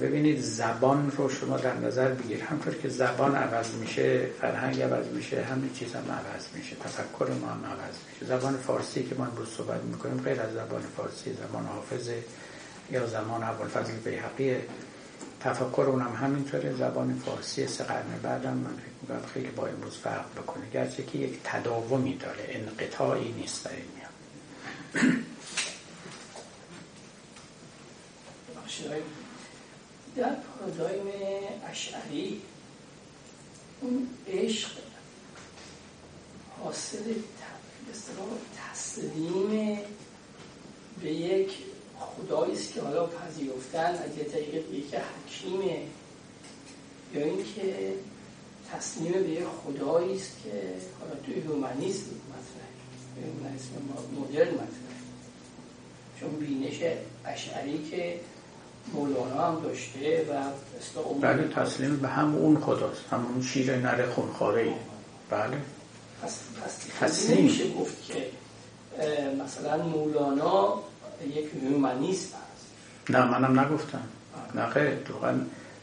ببینید زبان رو شما در نظر بگیر، همطور که زبان عوض میشه فرهنگ عوض میشه، همین چیز هم عوض میشه، تفکر ما هم عوض میشه. زبان فارسی که ما امروز صحبت میکنیم غیر از زبان فارسی زمان حافظ یا زمان ابوالفضل بیهقی، تفکر اونم همینطوره. زبان فارسی سه قرن بعدم من فکر میکنم خیلی با امروز فرق بکنه، گرچه که یک تداومی داره، انقطاعی نیست در این میان. در پارادایم اشعری اون عشق حاصل تسلیم به یک خدایی است که حالا پذیرفتن از یه طریق به یک حکیمه، یا اینکه تسلیم به یک خدایی است که حالا توی هیومانیسم مطرحه، هیومانیسم مدرن مطرحه، چون بینش اشعری که مولانا هم داشته و بله تسلیم به هم اون خداست، همون شیر نره خونخواره‌ای. بله پس پس نمیشه گفت که مثلا مولانا یک هیومانیست هست. نه منم نگفتم، نه خیر، دقیقا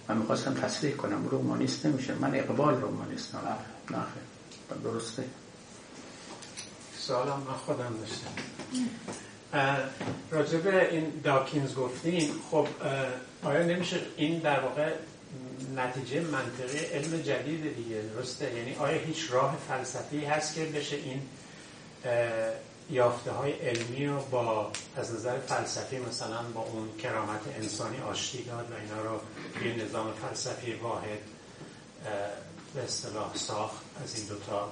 من میخواستم تصریح کنم رومانیست نمیشه، من اقبال رومانیست نمیشه. نه خیر درسته. سوالم من خودم داشتم راجب این داکینز گفتیم. خب آیا نمیشه این در واقع نتیجه منطقی علم جدید دیگه، درسته؟ یعنی آیا هیچ راه فلسفی هست که بشه این یافته های علمی رو با از نظر فلسفی مثلا با اون کرامت انسانی آشتی داد و اینا رو یه نظام فلسفی واحد به اصطلاح ساخت از این دوتا؟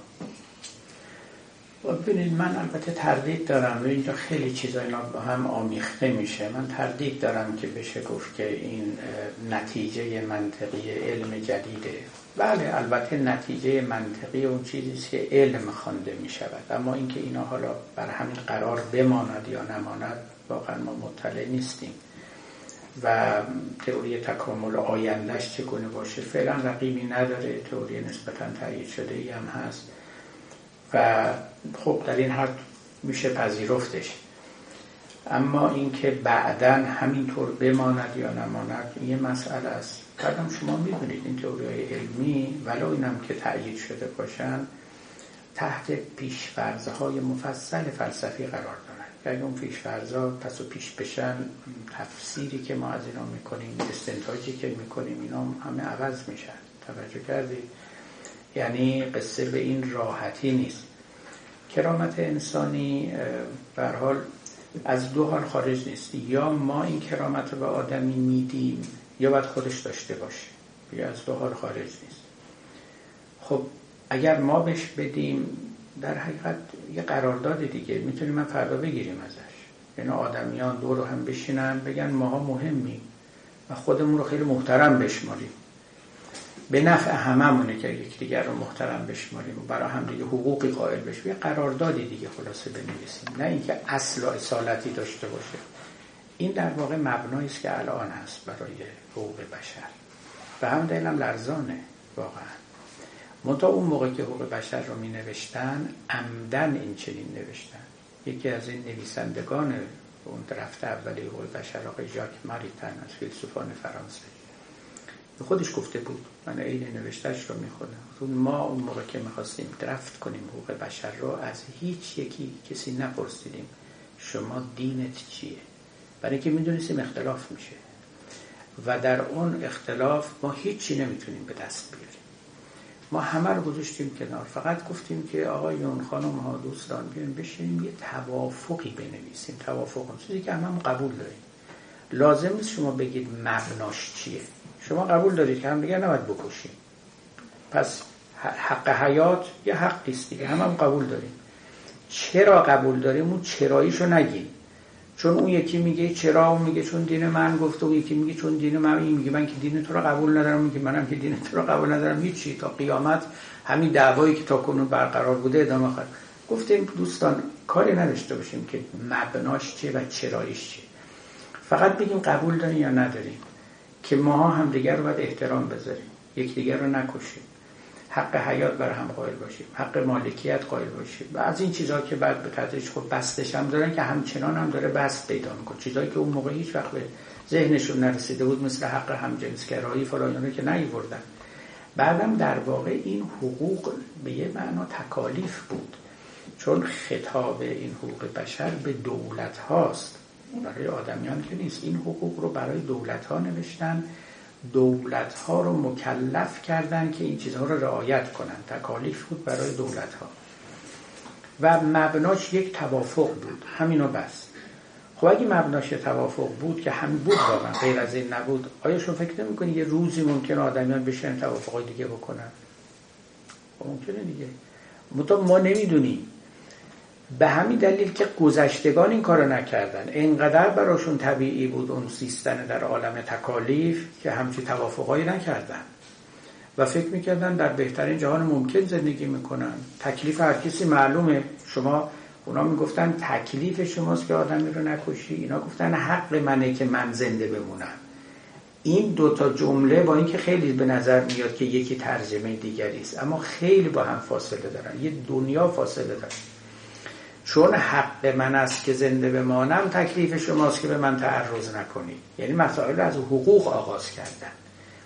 ببینید من البته تردید دارم و اینجا خیلی چیزا اینا با هم آمیخته میشه. من تردید دارم که بشه گفت که این نتیجه منطقی علم جدیده. بله البته نتیجه منطقی اون چیزیست که علم خوانده میشود، اما اینکه اینا حالا بر همین قرار بماند یا نماند واقعا ما مطلع نیستیم و تئوری تکامل آیندهش چگونه باشه فعلا رقیبی نداره. تئوری نسبتا تایید شده ای هم هست و خب در این حد میشه پذیرفتش، اما اینکه بعداً همینطور بماند یا نماند یه مسئله است. بعدم شما میدونید این تئوری‌های علمی ولو اینم که تأیید شده باشن تحت پیش‌فرض‌های مفصل فلسفی قرار دارن. اگه اون پیش‌فرض‌ها پس و پیش بشن تفسیری که ما از اینا میکنیم، استنتاجی که میکنیم، اینا همه عوض میشن. توجه کردید؟ یعنی قصه به این راحتی نیست. کرامت انسانی به هر حال از دو حال خارج نیست، یا ما این کرامت رو به آدمی میدیم یا باید خودش داشته باشه، یا از دو حال خارج نیست. خب اگر ما بهش بدیم در حقیقت یه قرارداد دیگه میتونیم من فردا بگیریم ازش، یعنی آدمیان دور رو هم بشینن بگن ماها مهمیم و خودمون رو خیلی محترم بشماریم به نفع هممونه که یکدیگر رو محترم بشماریم و برای هم دیگه حقوقی قائل بشیم، یه قراردادی دیگه خلاصه بنویسیم، نه اینکه اصل و اصالتی داشته باشه. این در واقع مبنایی است که الان هست برای حقوق بشر، به همین دلیل هم لرزانه واقعا. منتها اون موقع که حقوق بشر رو می نوشتن عمدن این چنین نوشتن. یکی از این نویسندگان اون درفت اولی حقوق بشر آقای ژاک ماریتن از فیلسوفان فرانسه خودش گفته بود، من این نوشتهش رو میخونم، ما اون موقع که میخواستیم درفت کنیم حقوق بشر رو از هیچ یکی کسی نپرسیدیم شما دینت چیه، برای که میدونستیم اختلاف میشه و در اون اختلاف ما هیچی نمیتونیم به دست بیاریم. ما همه رو گذاشتیم کنار، فقط گفتیم که آقایون خانم ها دوستان بیاین بشینیم یه توافقی بنویسیم، توافق اون چیزی که هممون قبول داریم. لازم نیست شما بگید مبناش چیه، شما قبول دارید که هم دیگه نباید بکشیم، پس حق حیات یه حقی است دیگه، هم هم قبول داریم. چرا قبول داریم اون چراییشو نگیم، چون اون یکی میگه چرا، اون میگه چون دین من گفته، اون یکی میگه چون دین من، این میگه من که دین تو رو قبول ندارم، میگه منم که دین تو رو قبول ندارم. هیچی تا قیامت همین دعوایی که تاکنون برقرار بوده ادامه خواهد. گفتیم دوستان کاری نداشته باشیم که مبناش چیه و چراییش چیه، فقط بگیم قبول داریم یا نداریم که ماها هم دیگر رو باید احترام بذاریم، یک دیگر رو نکشیم، حق حیات بر هم قائل باشیم، حق مالکیت قائل باشیم و از این چیزها که بعد به تدریج خب بستش هم دارن که همچنان هم داره بست پیدا میکنه، چیزایی که اون موقع هیچ وقت به ذهنشون نرسیده بود، مثل حق همجنسگرایی فلانیانه که نیوردن. بعدم در واقع این حقوق به یه معنا تکالیف بود، چون خطاب این حقوق بشر به دولت هاست، برای آدمیان که نیست. این حقوق رو برای دولت ها نوشتن، دولت ها رو مکلف کردن که این چیزها رو رعایت کنن، تکالیف بود برای دولت ها و مبناش یک توافق بود، همینو بس. خب اگه مبناش توافق بود که همین بود واقعا، غیر از این نبود، آیا شما فکر نمی‌کنید یه روزی ممکنه آدمیان بشن توافقای دیگه بکنن؟ ممکنه دیگه، متأ ما نمیدونیم. به همین دلیل که گذشتگان این کارو نکردن، اینقدر براشون طبیعی بود اون سیستن در عالم تکالیف که همچی توافقایی نکردن و فکر میکردن در بهترین جهان ممکن زندگی میکنن، تکلیف هر کسی معلومه. شما اونا میگفتن تکلیف شماست که آدمی رو نکشی، اینا گفتن حق منه که من زنده بمونم. این دوتا جمله با اینکه خیلی به نظر میاد که یکی ترجمه دیگری است، اما خیلی با هم فاصله دارن، یه دنیا فاصله دارن. چون حق من است که زنده بمانم، تکلیف شماست که به من تعرض نکنید. یعنی مسائل رو از حقوق آغاز کردن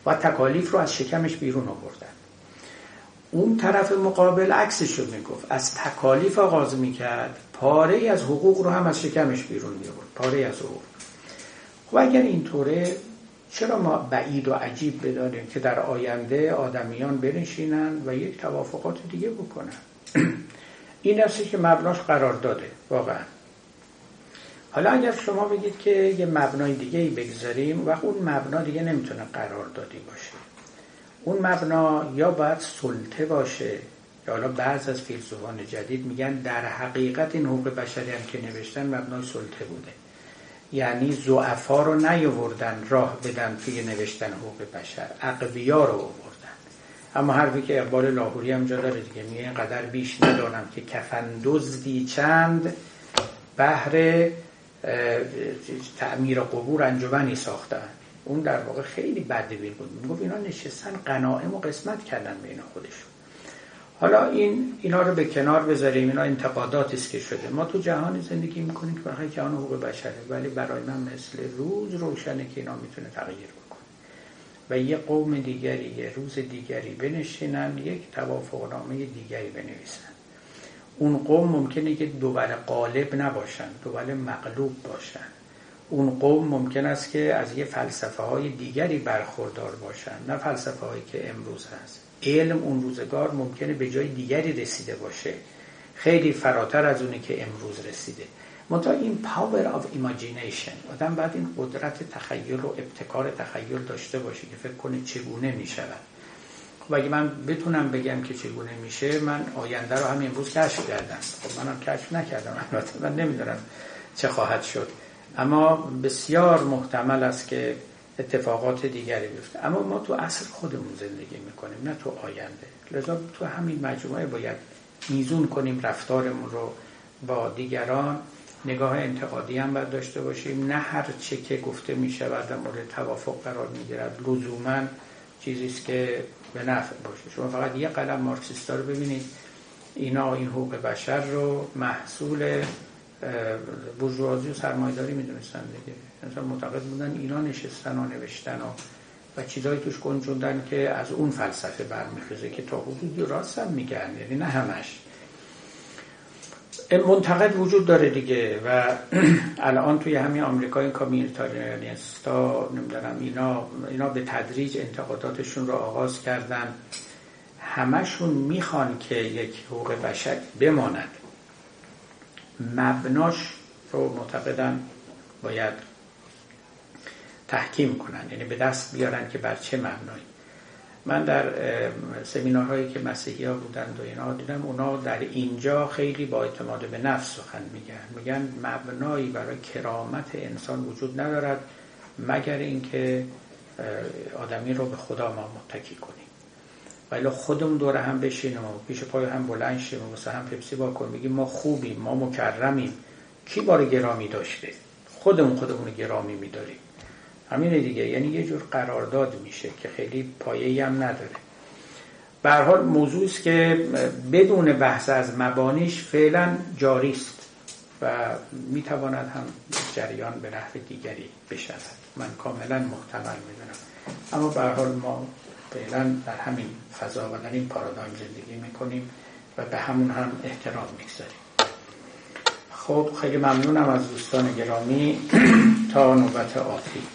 و تکالیف رو از شکمش بیرون آوردن. اون طرف مقابل عکسش رو میگفت، از تکالیف آغاز میکرد، پاره ای از حقوق رو هم از شکمش بیرون می‌آورد، پاره ای از حقوق. خب اگر اینطوره چرا ما بعید و عجیب بدانیم که در آینده آدمیان بنشینن و یک توافقات دیگه بکنن؟ این نفسی که مبناش قرار داده واقعا. حالا اگر شما بگید که یه مبنای دیگه ای بگذاریم، وقت اون مبنا دیگه نمیتونه قرار دادی باشه. اون مبنا یا باید سلطه باشه، یا حالا بعض از فیلسوفان جدید میگن در حقیقت این حقوق بشری هم که نوشتن مبنای سلطه بوده، یعنی ضعفا رو نیاوردن راه بدن توی نوشتن حقوق بشر، اقویا رو. اما حرفی که اقبال لاهوری هم جا داره دیگه، میگه اینقدر بیش ندانم که کفن دزدی چند بهر تعمیر قبور انجمنی ساختن. اون در واقع خیلی بدبین بود، میگفت اینا نشستن غنایم و قسمت کردن بین خودشون. حالا این اینا رو به کنار بذاریم، اینا انتقاداتی است که شده. ما تو جهانی زندگی میکنیم که برای جهان حقوق بشره، ولی برای من مثل روز روشنه که اینا میتونه تغییر بکنه و یه قوم دیگری یه روز دیگری بنشینن یک توافقنامه دیگری بنویسن. اون قوم ممکنه که دوباره غالب نباشن، دوباره مغلوب باشن. اون قوم ممکن است که از یه فلسفه های دیگری برخوردار باشن، نه فلسفه هایی که امروز هست. علم اون روزگار ممکنه به جای دیگری رسیده باشه، خیلی فراتر از اونی که امروز رسیده. منطقه این power of imagination، آدم باید این قدرت تخیل و ابتکار تخیل داشته باشه که فکر کنه چگونه میشود. خب اگه من بتونم بگم که چگونه میشه، من آینده رو همین امروز کشف کردم. خب منم کشف نکردم، البته من نمیدونم چه خواهد شد، اما بسیار محتمل است که اتفاقات دیگری میفته. اما ما تو اصل خودمون زندگی میکنیم، نه تو آینده. لذا تو همین مجموعه باید میزون کنیم رفتارمون رو با دیگران، نگاه انتقادی هم باید داشته باشیم، نه هر چه که گفته میشه و در مورد توافق قرار میگیرد لزوما چیزیست که به نفع باشه. شما فقط یه قلم مارکسیستا رو ببینید، اینا این حقوق بشر رو محصول بورژوازی و سرمایه‌داری میدونستن دیگه. مثلا معتقد بودن اینا نشستن و نوشتن و, و چیزایی توش گنجوندن که از اون فلسفه برمیخیزه که تا حدودی راست هم میگن، یعنی نه همش. منتقد وجود داره دیگه و الان توی همین آمریکا این کامیونیتاریانستا نمیدونم اینا اینا به تدریج انتقاداتشون رو آغاز کردن. همشون میخوان که یک حقوق بشر بماند، مبناش رو معتقدن باید تحکیم کنن، یعنی به دست بیارن که بر چه مبنایی. من در سمینارهایی که مسیحی ها بودند و اینا دیدم اونا در اینجا خیلی با اعتماد به نفس سخن میگن، میگن مبنایی برای کرامت انسان وجود ندارد مگر اینکه آدمی رو به خدا ما متکی کنیم، ولی خودمون دوره هم بشینیم و پیش پای هم بلند شیم و واسه هم پپسی واکن بگیم ما خوبیم، ما مکرمیم. کی بار گرامی داشته؟ خودمون خودمون گرامی می‌داریم، همین دیگه. یعنی یه جور قرارداد میشه که خیلی پایه‌ای هم نداره. به هر حال موضوعی است که بدون بحث از مبانیش فعلا جاری است و میتواند هم جریان به نحو دیگری بشود. من کاملا محتمل می‌دونم، اما به هر حال ما فعلا در همین فضا و در این پارادایم زندگی میکنیم و به همون هم احترام میگذاریم. خب خیلی ممنونم از دوستان گرامی. تا نوبت آتی.